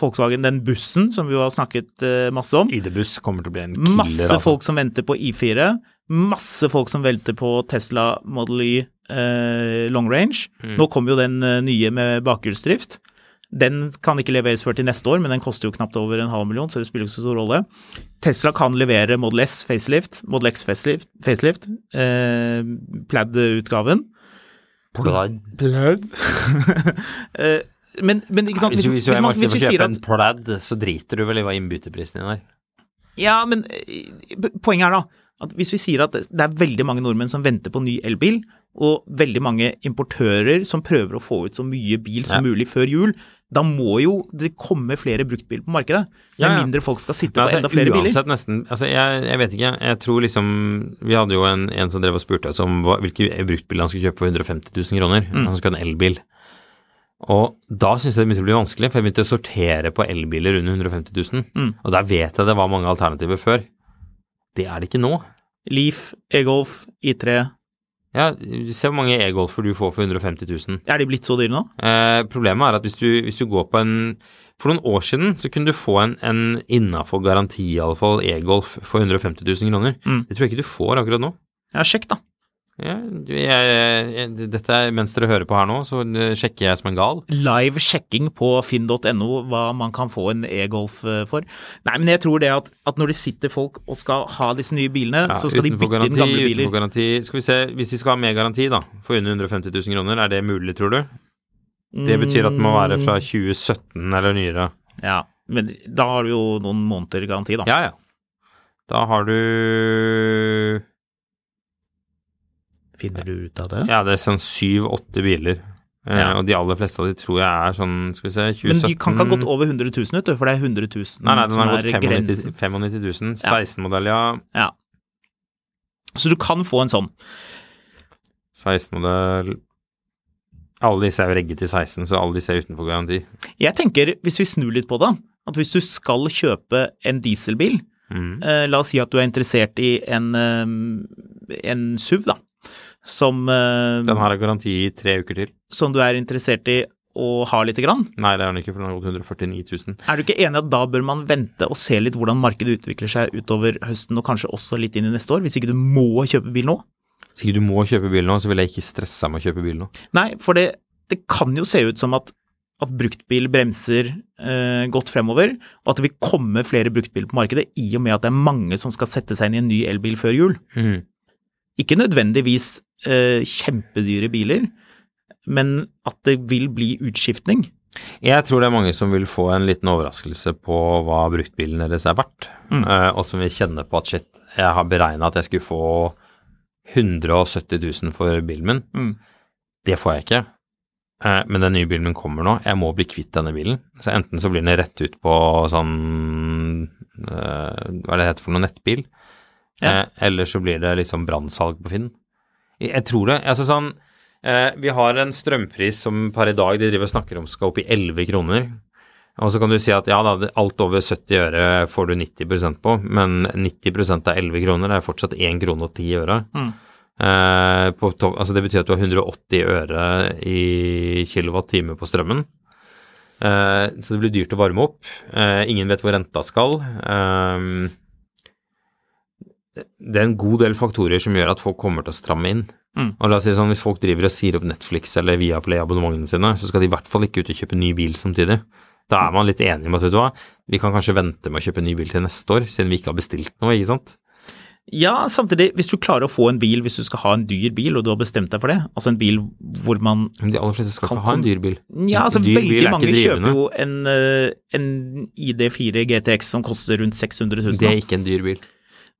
Volkswagen, den bussen som vi jo har snakket masse om. ID-buss kommer til å bli en killer. Masse folk som venter på i4, masse folk som venter på Tesla Model Y long range. Mm. Nå kommer jo den nye med bakhjulsdrift. Den kan ikke leveres før til neste år, men den koster jo knapt over 500 000, så det spiller ikke så stor rolle. Tesla kan levere Model S facelift, Model X facelift, Plaid-utgaven. Plaid. Men ikke sant, hvis vi sier at... Hvis du kjøper en Plaid, så driter du vel i hva innbytteprisen din er. Ja, men poenget da, at hvis vi sier at det er veldig mange nordmenn som venter på ny elbil, og veldig mange importører som prøver å få ut så mye bil som mulig før jul, da må jo det komme flere bruktbil på markedet. Det er mindre folk skal sitte på enda flere biler. Uansett nesten, jeg vet ikke, jeg tror liksom, vi hadde jo en som drev og spurte oss om hvilke bruktbil han skulle kjøpe for 150 000 kroner, han skulle ha en elbil. Og da synes jeg det begynte å bli vanskelig, for jeg begynte å sortere på elbiler under 150 000, og der vet jeg det var mange alternativer før. Det er det ikke nå. Leaf, E-Golf, i3. Ja, se hvor mange E-Golfer du får for 150 000. Er de blitt så dyre nå? Problemet er at hvis du går på en... For noen år siden så kunne du få en innenfor garanti, i alle fall E-Golf, for 150 000 kroner. Det tror jeg ikke du får akkurat nå. Ja, sjekk da. Ja, dette er mens dere hører på her nå, så sjekker jeg som en gal. Live sjekking på finn.no hva man kan få en e-golf for. Nei, men jeg tror det at når det sitter folk og skal ha disse nye bilene, så skal de bytte inn gamle biler. Utenfor garanti, skal vi se, hvis de skal ha mer garanti da, for under 150 000 kroner, er det mulig, tror du? Det betyr at det må være fra 2017 eller nyere. Ja, men da har du jo noen måneder garanti da. Ja, ja. Da har du... Finner du ut av det? Ja, det er sånn 7-8 biler, og de aller fleste av de tror jeg er sånn, skal vi se, 2017... Men de kan ikke ha gått over 100 000 ut, for det er 100 000 som er grensen. Nei, den har gått 95 000, 16-modell, ja. Så du kan få en sånn. 16-modell... Alle disse er jo regget til 16, så alle disse er utenfor garanti. Jeg tenker, hvis vi snur litt på det, at hvis du skal kjøpe en dieselbil, la oss si at du er interessert i en SUV da, som... Den har garanti i 3 uker til. Som du er interessert i å ha litt grann? Nei, det er den ikke, for den har gått 149 000. Er du ikke enig at da bør man vente og se litt hvordan markedet utvikler seg utover høsten, og kanskje også litt inn i neste år, hvis ikke du må kjøpe bil nå? Hvis ikke du må kjøpe bil nå, så vil jeg ikke stresse med å kjøpe bil nå. Nei, for det kan jo se ut som at bruktbil bremser godt fremover, og at det vil komme flere bruktbil på markedet, i og med at det er mange som skal sette seg inn i en ny elbil før jul. Ikke nødvendigvis kjempedyre biler, men at det vil bli utskiftning. Jeg tror det er mange som vil få en liten overraskelse på hva bruktbilen deres er verdt, og som vil kjenne på at shit, jeg har beregnet at jeg skulle få 170 000 for bilen min. Det får jeg ikke, men den nye bilen min kommer nå. Jeg må bli kvitt denne bilen. Så enten så blir den rett ut på sånn, hva er det heter for noe, nettbil, eller så blir det liksom brandsalg på Finn. Jeg tror det. Altså sånn, vi har en strømpris som per i dag de driver og snakker om skal opp i 11 kroner. Og så kan du si at ja da, alt over 70 øre får du 90% på, men 90% av 11 kroner er fortsatt 1 krone og 10 øre. Altså det betyr at du har 180 øre i kilowatt-time på strømmen. Så det blir dyrt å varme opp. Ingen vet hvor renta skal. Det er en god del faktorer som gjør at folk kommer til å stramme inn. Og la oss si sånn, hvis folk driver og sier opp Netflix eller via Play-abonnementene sine, så skal de i hvert fall ikke ut og kjøpe ny bil samtidig. Da er man litt enig med at, vet du hva, vi kan kanskje vente med å kjøpe ny bil til neste år, siden vi ikke har bestilt noe, ikke sant? Ja, samtidig, hvis du klarer å få en bil, hvis du skal ha en dyr bil, og du har bestemt deg for det, altså en bil hvor man... Men de aller fleste skal ikke ha en dyr bil. Ja, altså veldig mange kjøper jo en ID4 GTX som koster rundt 600 000. Det er ikke en dyr bil.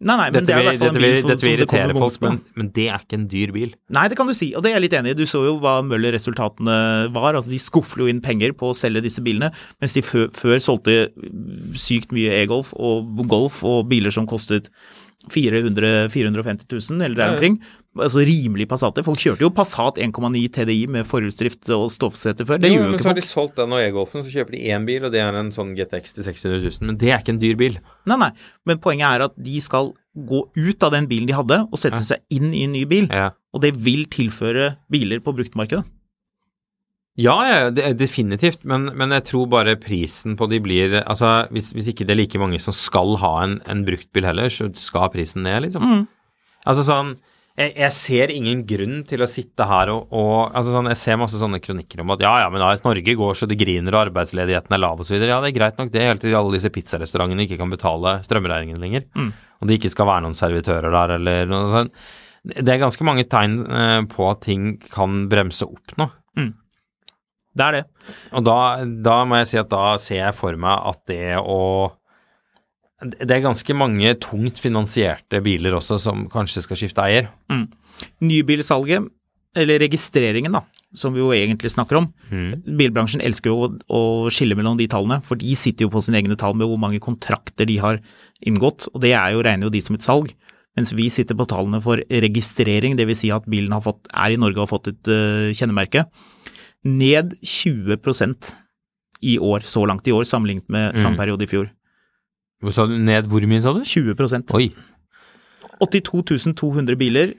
Nei, men det er i hvert fall en bil som det kommer moms på. Men det er ikke en dyr bil. Nei, det kan du si, og det er jeg litt enig i. Du så jo hva Møller-resultatene var, altså de skuffler jo inn penger på å selge disse bilene, mens de før solgte sykt mye e-golf og golf og biler som kostet 450 000 eller der omkring, altså rimelig Passater. Folk kjørte jo Passat 1,9 TDI med forhjulsdrift og stoffsete før. Det gjør jo ikke folk. Men så har de solgt den og e-golfen, så kjøper de en bil, og det er en sånn GTX til 600 000, men det er ikke en dyr bil. Nei, men poenget er at de skal gå ut av den bilen de hadde og sette seg inn i en ny bil, og det vil tilføre biler på bruktmarkedet. Ja, det er definitivt, men jeg tror bare prisen på de blir, altså hvis ikke det er like mange som skal ha en bruktbil heller, så skal prisen ned liksom. Altså sånn, Jeg ser ingen grunn til å sitte her og altså sånn, jeg ser masse sånne kronikker om at men AS Norge går så det griner og arbeidsledigheten lav og så videre. Ja, det greit nok det, helt til alle disse pizzarestaurantene ikke kan betale strømregningen lenger, og det ikke skal være noen servitører der eller noe sånt. Det ganske mange tegn på at ting kan bremse opp nå. Det det. Og da må jeg si at da ser jeg for meg at det ganske mange tungt finansierte biler også som kanskje skal skifte eier. Nybilsalget, eller registreringen da, som vi jo egentlig snakker om. Bilbransjen elsker jo å skille mellom de tallene, for de sitter jo på sine egne tall med hvor mange kontrakter de har inngått, og det regner jo de som et salg, mens vi sitter på tallene for registrering, det vil si at bilen har fått, i Norge og har fått et kjennemerke. Ned 20% i år, så langt i år, sammenlignet med samme periode i fjor. Sa du ned hvor mye, sa du? 20%. Oi. 82 200 biler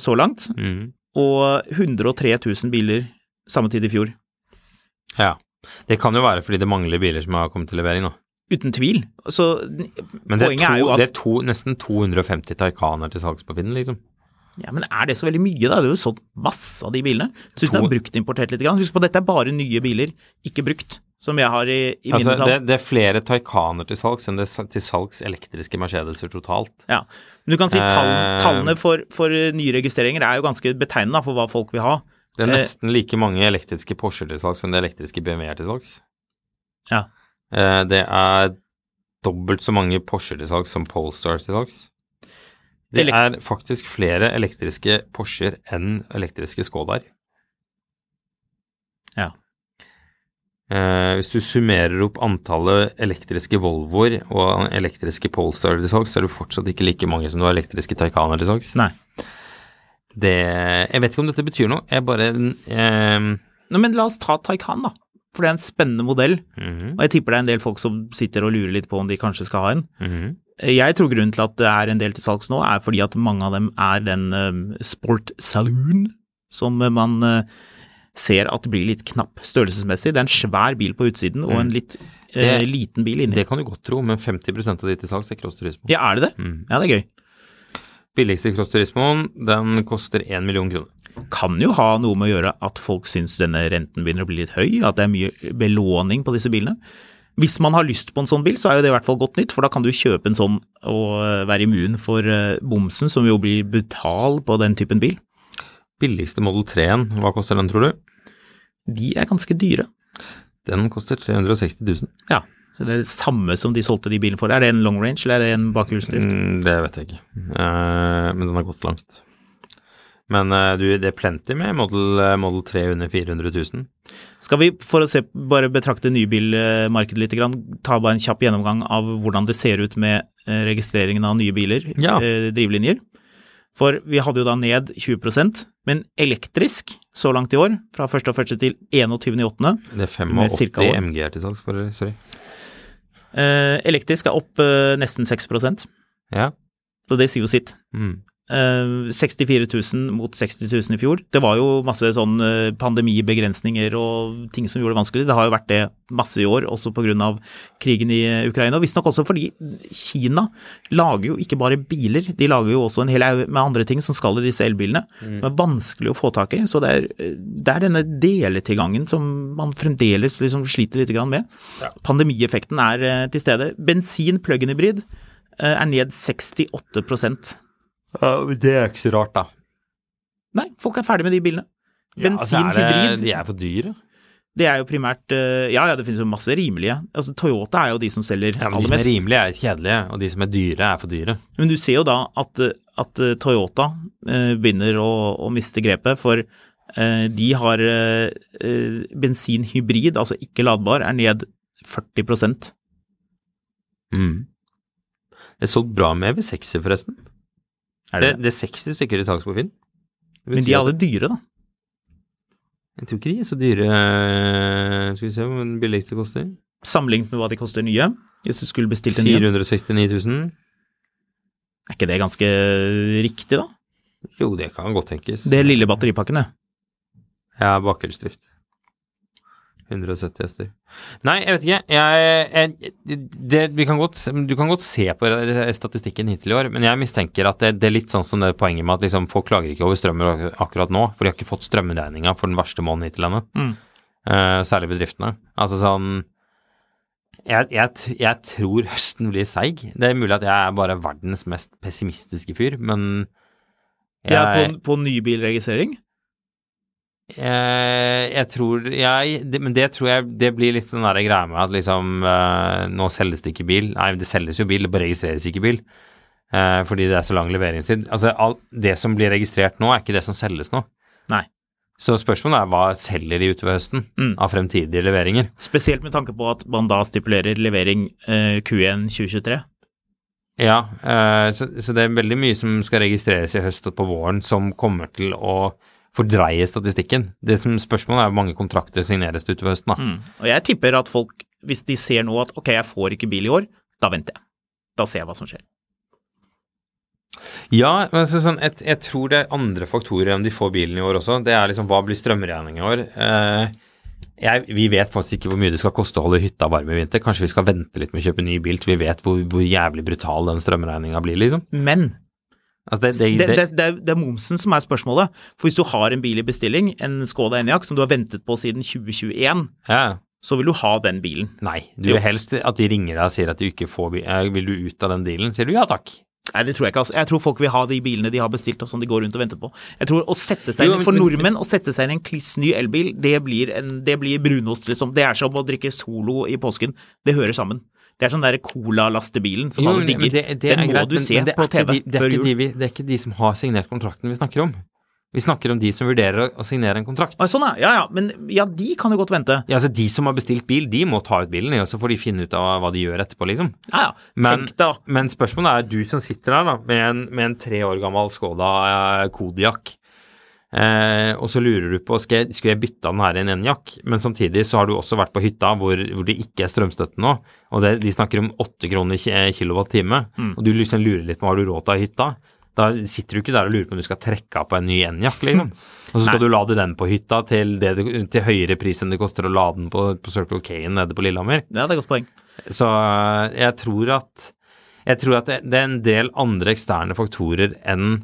så langt, og 103 000 biler samme tid i fjor. Ja, det kan jo være fordi det mangler biler som har kommet til levering nå. Uten tvil. Så, men det jo at... det nesten 250 Taycaner til salgs på Finn, liksom. Ja, men det så veldig mye da? Det jo sånn masse av de bilene. Synes du har brukt importert litt grann? Husk på, dette bare nye biler, ikke brukt. Som jeg har i altså, mine tall. Det flere Taycaner til salgs enn det til salgs elektriske Mercedeser totalt. Ja, men du kan si tallene for nye registreringer jo ganske betegnende for hva folk vil ha. Det nesten like mange elektriske Porsche til salgs som det elektriske BMW til salgs. Ja. Det dobbelt så mange Porsche til salgs som Polestars til salgs. Det faktisk flere elektriske Porscher enn elektriske Skodaer. Ja. Hvis du summerer opp antallet elektriske Volvoer og elektriske Polestar til salgs, så det fortsatt ikke like mange som du har elektriske Taycaner til salgs. Nei. Jeg vet ikke om dette betyr noe, jeg bare... Nå, men la oss ta Taycan da, for det en spennende modell, og jeg tipper det en del folk som sitter og lurer litt på om de kanskje skal ha en. Jeg tror grunnen til at det en del til salgs nå, fordi at mange av dem den sport saloon som man... ser at det blir litt knapp størrelsesmessig. Det en svær bil på utsiden og en litt liten bil inni. Det kan du godt tro, men 50% av de til salgs Cross Turismo. Ja, det det? Ja, det gøy. Billigste Cross Turismoen, den koster 1 million kroner. Kan jo ha noe med å gjøre at folk synes denne renten begynner å bli litt høy, at det mye belåning på disse bilene. Hvis man har lyst på en sånn bil, så jo det i hvert fall godt nytt, for da kan du kjøpe en sånn og være immun for bomsen, som jo blir brutal på den typen bil. Billigste Model 3-en, hva koster den, tror du? De ganske dyre. Den koster 360 000. Ja, så det det samme som de solgte de bilen for. Det en long range, eller det en bakhjulsdrift? Det vet jeg ikke, men den har gått langt. Men det plenty med Model 3 under 400 000. Skal vi, for å bare betrakte nybilmarkedet litt grann, ta bare en kjapp gjennomgang av hvordan det ser ut med registreringen av nye biler, drivlinjer? For vi hadde jo da ned 20%, men elektrisk så langt i år, fra 1.1. til 21.8. Det 85 MG til salgs, sorry. Elektrisk opp nesten 6%. Ja. Så det sier jo sitt. 64 000 mot 60 000 i fjor. Det var jo masse sånn pandemibegrensninger og ting som gjorde det vanskelig. Det har jo vært det masse i år, også på grunn av krigen i Ukraina. Og visst nok også fordi Kina lager jo ikke bare biler, de lager jo også en hel haug med andre ting som skal i disse elbilene. Det er vanskelig å få tak i, så det denne deletilgangen som man fremdeles liksom sliter litt grann med. Ja. Pandemieffekten til stede. Bensin plug-in hybrid ned 68%. Det ikke så rart da. Nei, folk ferdige med de bilene. Bensin, hybrid. De for dyre. Det jo primært, det finnes jo masse rimelige. Altså, Toyota jo de som selger aller mest. De som rimelige kjedelige, og de som dyre for dyre. Men du ser jo da at Toyota begynner å miste grepet, for de har bensin hybrid, altså ikke ladbar, ned 40%. Det solgt bra med V6 forresten. Det 60 stykker i salgs på Finn. Men de alle dyre da? Jeg tror ikke de så dyre. Skal vi se hva den billigste koster. Sammenlignet med hva de koster nye. Hvis du skulle bestilt en nye. 469 000. Ikke det ganske riktig da? Jo, det kan godt tenkes. Det lille batteripakken det. Ja, bakhjulsdrift. 170 hester. Nei, jeg vet ikke. Du kan godt se på statistikken hittil I år, men jeg mistenker at det litt sånn som det poenget med at liksom, folk klager ikke over strømmer akkurat nå, for de har ikke fått strømregninga for den verste måneden hittil ennå. Særlig bedriftene. Altså sånn... Jeg tror høsten blir seig. Det mulig at jeg bare verdens mest pessimistiske fyr, men... Det på nybilregistrering? Jeg tror... men det tror jeg... Det blir litt den der greia med at liksom... nå selges det ikke bil. Nei, det selges jo bil, det bare registreres ikke bil. Fordi det så lang leveringstid. Altså, det som blir registrert nå ikke det som selges nå. Nei. Så spørsmålet hva selger de utover høsten av fremtidige leveringer? Spesielt med tanke på at man da stipulerer levering Q1 2023. Ja, så det veldig mye som skal registreres I høst og på våren som kommer til å fordreie statistikken. Det som spørsmålet hvor mange kontrakter signeres utover høsten da. Og jeg tipper at folk, hvis de ser nå at ok, jeg får ikke bil I år, da venter jeg. Da ser jeg hva som skjer. Ja, men sånn, jeg tror det andre faktorer om de får bilen I år også. Det liksom, hva blir strømregningen I år? Vi vet faktisk ikke hvor mye det skal koste å holde hytta varm I vinter. Kanskje vi skal vente litt med å kjøpe ny bil til vi vet hvor jævlig brutal den strømregningen blir, liksom. Men, altså det momsen som spørsmålet. For hvis du har en bil I bestilling, en Skoda Enyaq, som du har ventet på siden 2021, ja. Så vil du ha den bilen. Nei, du vil helst at de ringer deg og sier at de ikke får bilen. Vil du ut av den dealen? Sier du ja takk. Nei, det tror jeg ikke, altså. Jeg tror folk vil ha de bilene de har bestilt og som de går rundt og venter på. Jeg tror å sette seg inn, for nordmenn, å sette seg inn I en klissny elbil, det blir brunost, liksom. Det som å drikke Solo I påsken. Det hører sammen. Det sånn der cola-lastebilen som alle digger. Den må greit, du se men på TV før jul. Det ikke de som har signert kontrakten vi snakker om. Vi snakker om de som vurderer å signere en kontrakt. Sånn ja, men ja, de kan jo godt vente. Ja, altså de som har bestilt bil, de må ta ut bilen, og så får de finne ut av hva de gjør etterpå, liksom. Ja, tenk da. Men spørsmålet du som sitter der da, med en 3 år gammel Skoda Kodiaq, og så lurer du på, skal jeg bytte den her I en Enyaq? Men samtidig så har du også vært på hytta hvor det ikke strømstøtte nå, og de snakker om 8 kroner kilowatt-time, og du liksom lurer litt på har du råd til hytta? Da sitter du ikke der og lurer på om du skal trekke av på en ny Enyaq, liksom. Og så skal du lade den på hytta til høyere pris enn det koster å lade den på Circle K-en nede på Lillehammer. Ja, det godt poeng. Så jeg tror at det en del andre eksterne faktorer enn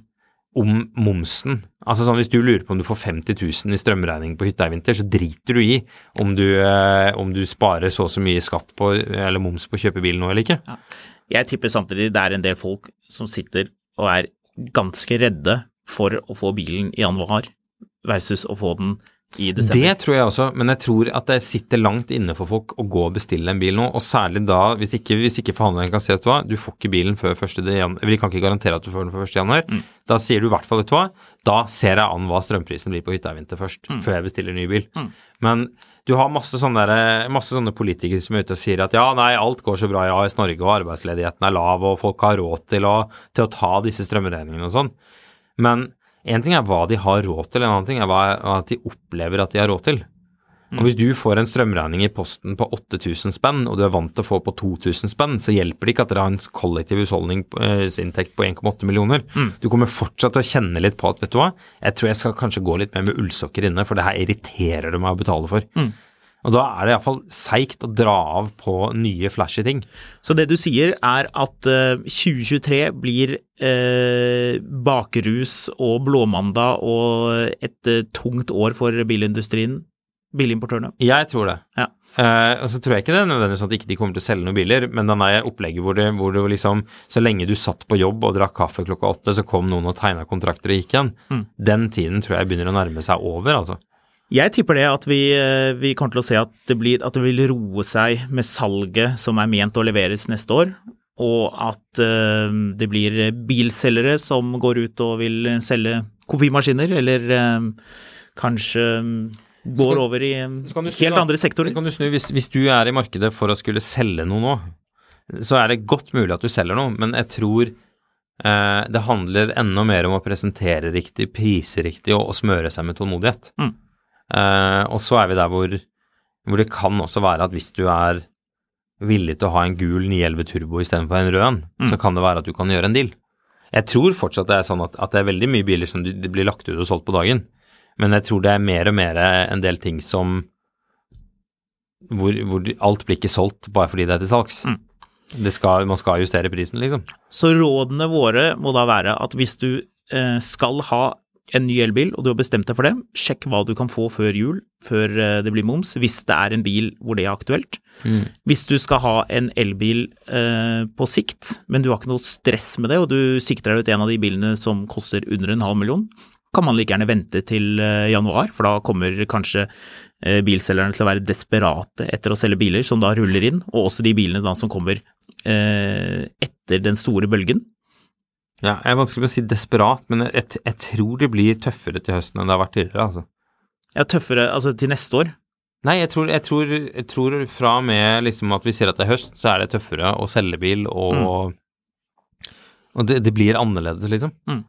om momsen. Altså sånn, hvis du lurer på om du får 50 000 I strømregning på hytta I vinter, så driter du I om du sparer så mye skatt på, eller moms på å kjøpe bil nå, eller ikke. Ja. Jeg tipper samtidig det en del folk som sitter og ganske redde for å få bilen I januar versus å få den I desember. Det tror jeg også, men jeg tror at det sitter langt inne for folk å gå og bestille en bil nå, og særlig da, hvis ikke forhandleren kan si at du får ikke bilen før 1. januar, vi kan ikke garantere at du får den før 1. januar, da sier du I hvert fall, da ser jeg an hva strømprisen blir på hytta I vinter først, før jeg bestiller ny bil. Men du har masse sånne politikere som ute og sier at ja, nei, alt går så bra I AS Norge, og arbeidsledigheten lav, og folk har råd til å ta disse strømregningene og sånn. Men en ting hva de har råd til, en annen ting at de opplever at de har råd til. Og hvis du får en strømregning I posten på 8000 spenn, og du vant til å få på 2000 spenn, så hjelper det ikke at dere har en kollektiv husholdningsinntekt på 1,8 millioner. Du kommer fortsatt til å kjenne litt på at, vet du hva, jeg tror jeg skal kanskje gå litt mer med ullsokker inne, for det her irriterer det meg å betale for. Og da det I hvert fall seikt å dra av på nye flashy ting. Så det du sier at 2023 blir bakerus og blåmandag og et tungt år for bilindustrien? Bilimportørene. Jeg tror det. Ja. Og så tror jeg ikke det nødvendigvis sånn at ikke de kommer til å selge noen biler, men den opplegget hvor det liksom, så lenge du satt på jobb og drakk kaffe klokka 8, så kom noen og tegnet kontrakter og gikk igjen. Den tiden tror jeg begynner å nærme seg over, altså. Jeg tipper det at vi kommer til å se at det vil roe seg med salget som ment å leveres neste år, og at det blir bilselgere som går ut og vil selge kopimaskiner, eller kanskje... Går over I helt andre sektorer. Kan du snu, hvis du I markedet for å skulle selge noe nå, så det godt mulig at du selger noe, men jeg tror det handler enda mer om å presentere riktig, prise riktig og smøre seg med tålmodighet. Og så vi der hvor det kan også være at hvis du villig til å ha en gul 911 turbo I stedet for en rød, så kan det være at du kan gjøre en deal. Jeg tror fortsatt det sånn at det veldig mye biler som det blir lagt ut og solgt på dagen, men jeg tror det mer og mer en del ting som hvor alt blir ikke solgt bare fordi det til salgs. Mm. Man skal justere prisen, liksom. Så rådene våre må da være at hvis du skal ha en ny elbil, og du har bestemt deg for det, sjekk hva du kan få før jul, før det blir moms, hvis det en bil hvor det aktuelt. Mm. Hvis du skal ha en elbil på sikt, men du har ikke noe stress med det, og du sikter deg ut en av de bilene som koster under 0,5 million, kan man like gjerne vente til januar, for da kommer kanskje bilselgerne til å være desperate etter å selge biler som da ruller inn, og også de bilene da som kommer etter den store bølgen. Ja, jeg vanskelig å si desperat, men jeg tror det blir tøffere til høsten enn det har vært tidligere, altså. Ja, tøffere, altså til neste år? Nei, jeg tror fra med liksom at vi ser at det høst, så det tøffere å selge bil, og det blir annerledes, liksom. Mm.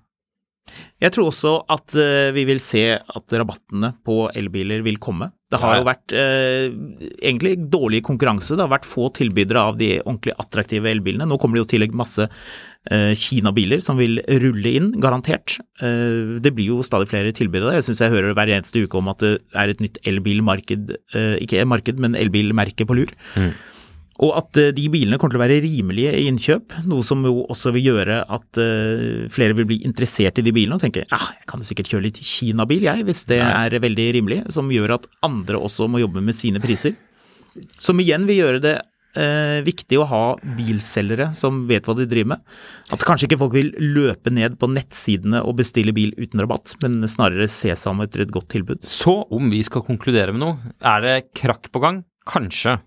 Jeg tror også at vi vil se at rabattene på elbiler vil komme. Det har jo vært egentlig dårlig konkurranse. Det har vært få tilbydere av de ordentlig attraktive elbilene. Nå kommer det jo tillegg masse Kina-biler som vil rulle inn, garantert. Det blir jo stadig flere tilbydere. Jeg synes jeg hører hver eneste uke om at det et nytt elbilmarked, ikke marked, men elbilmerke på lur. Mm. Og at de bilene kommer til å være rimelige i innkjøp, noe som jo også vil gjøre at flere vil bli interessert i de bilene og tenke, ja, jeg kan sikkert kjøre litt Kina-bil, jeg, hvis det veldig rimelig, som gjør at andre også må jobbe med sine priser. Som igjen vil gjøre det viktig å ha bilselgere som vet hva de driver med. At kanskje ikke folk vil løpe ned på nettsidene og bestille bil uten rabatt, men snarere se sammen etter et godt tilbud. Så om vi skal konkludere med noe, det krakk på gang? Kanskje.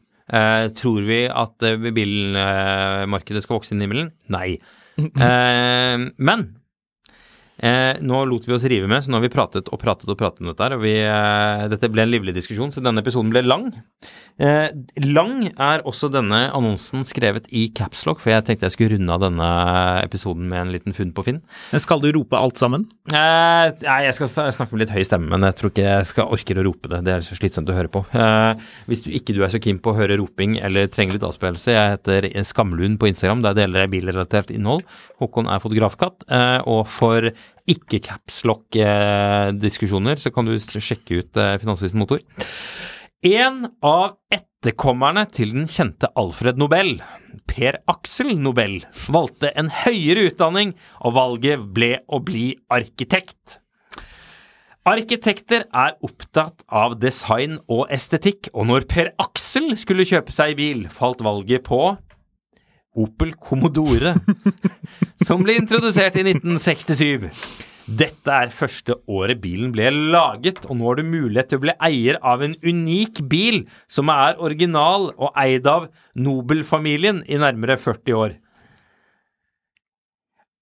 Tror vi at bilmarkedet skal vokse inn i himmelen? Nei. Men nå lot vi oss rive med, så nå har vi pratet om dette her, og dette ble en livlig diskusjon, så denne episoden ble lang. Lang også denne annonsen skrevet i caps lock, for jeg tenkte jeg skulle runde av denne episoden med en liten funn på Finn. Skal du rope alt sammen? Nei, jeg skal snakke med litt høy stemme, men jeg tror ikke jeg skal orke å rope det. Det så slitsomt å høre på. Hvis du så keen på å høre roping eller trenger litt avspillelse, jeg heter Skamlund på Instagram, der deler jeg bilrelatert innhold. Håkon fotografkatt, og for ikke capslock-diskusjoner, så kan du sjekke ut Finansvisen Motor. En av etterkommerne til den kjente Alfred Nobel, Per Axel Nobel, valgte en høyere utdanning, og valget ble å bli arkitekt. Arkitekter opptatt av design og estetikk, og når Per Axel skulle kjøpe seg bil, falt valget på Opel Commodore, som ble introdusert i 1967. Dette første året bilen ble laget, og nå har du mulighet til å bli eier av en unik bil som original og eid av Nobel-familien i nærmere 40 år.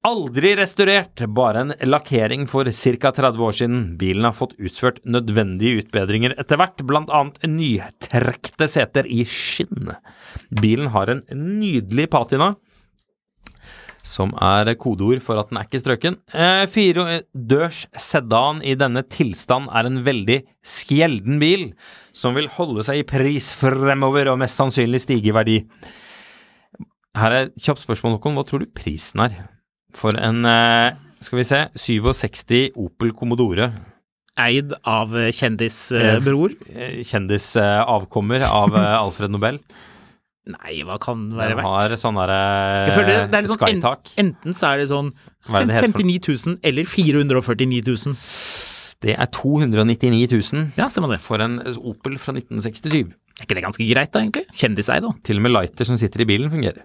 Aldri restaurert, bare en lakkering for cirka 30 år siden. Bilen har fått utført nødvendige utbedringer etter hvert, blant annet nytrekte seter i skinn. Bilen har en nydelig patina, som kodeord for at den ikke strøken. 4-dørs sedan i denne tilstand en veldig skjelden bil, som vil holde seg i pris fremover og mest sannsynlig stige i verdi. Her et kjapt spørsmål, Håkon. Hva tror du prisen for en, skal vi se, 67 Opel Commodore? Eid av kjendisbror. Kjendisavkommer av Alfred Nobel. Nei, hva kan være verdt? Den har sånn der skytak. Enten så det sånn 59 000 eller 449 000. Det 299 000 for en Opel fra 1967. Er ikke det ganske greit da, egentlig? Kjendiseid da. Til og med lighter som sitter i bilen fungerer.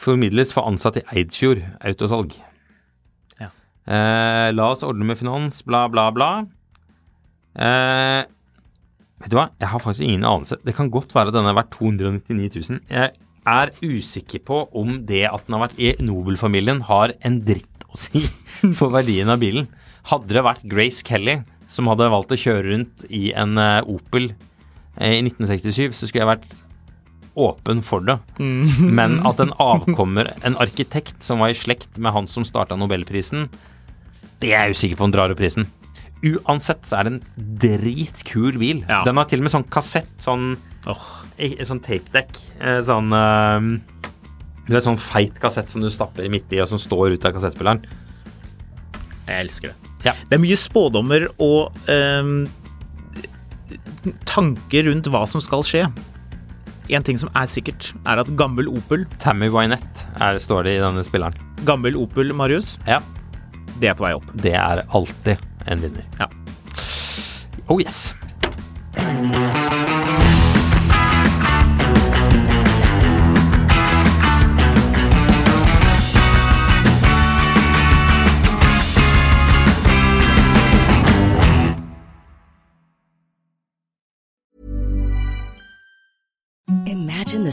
Formidles for ansatt i Eidsfjord, autosalg. Ja. La oss ordne med finans, bla bla bla. Vet du hva? Jeg har faktisk ingen anelse. Det kan godt være at den har vært 299 000. Jeg usikker på om det at den har vært i Nobel-familien har en dritt å si for verdien av bilen. Hadde det vært Grace Kelly som hadde valgt å kjøre rundt i en Opel i 1967, så skulle jeg vært åpen for det. Men at den avkommer en arkitekt som var i slekt med han som startet Nobelprisen, det jeg usikker på om drar opp prisen. Uansett så det en dritkul bil. Ja. Den har til og med sånn kassett, sånn tape-dekk, sånn du vet, sånn feit kassett som du stapper midt i og som står ut av kassettspilleren. Jeg elsker det. Ja. Det mye spådommer og tanker rundt hva som skal skje. En ting som sikkert at gammel Opel Tammy Wynette står det I denne spilleren. Gammel Opel, Marius? Ja. Det på vei opp. Det alltid en vinner. Ja. Oh yes. Imagine the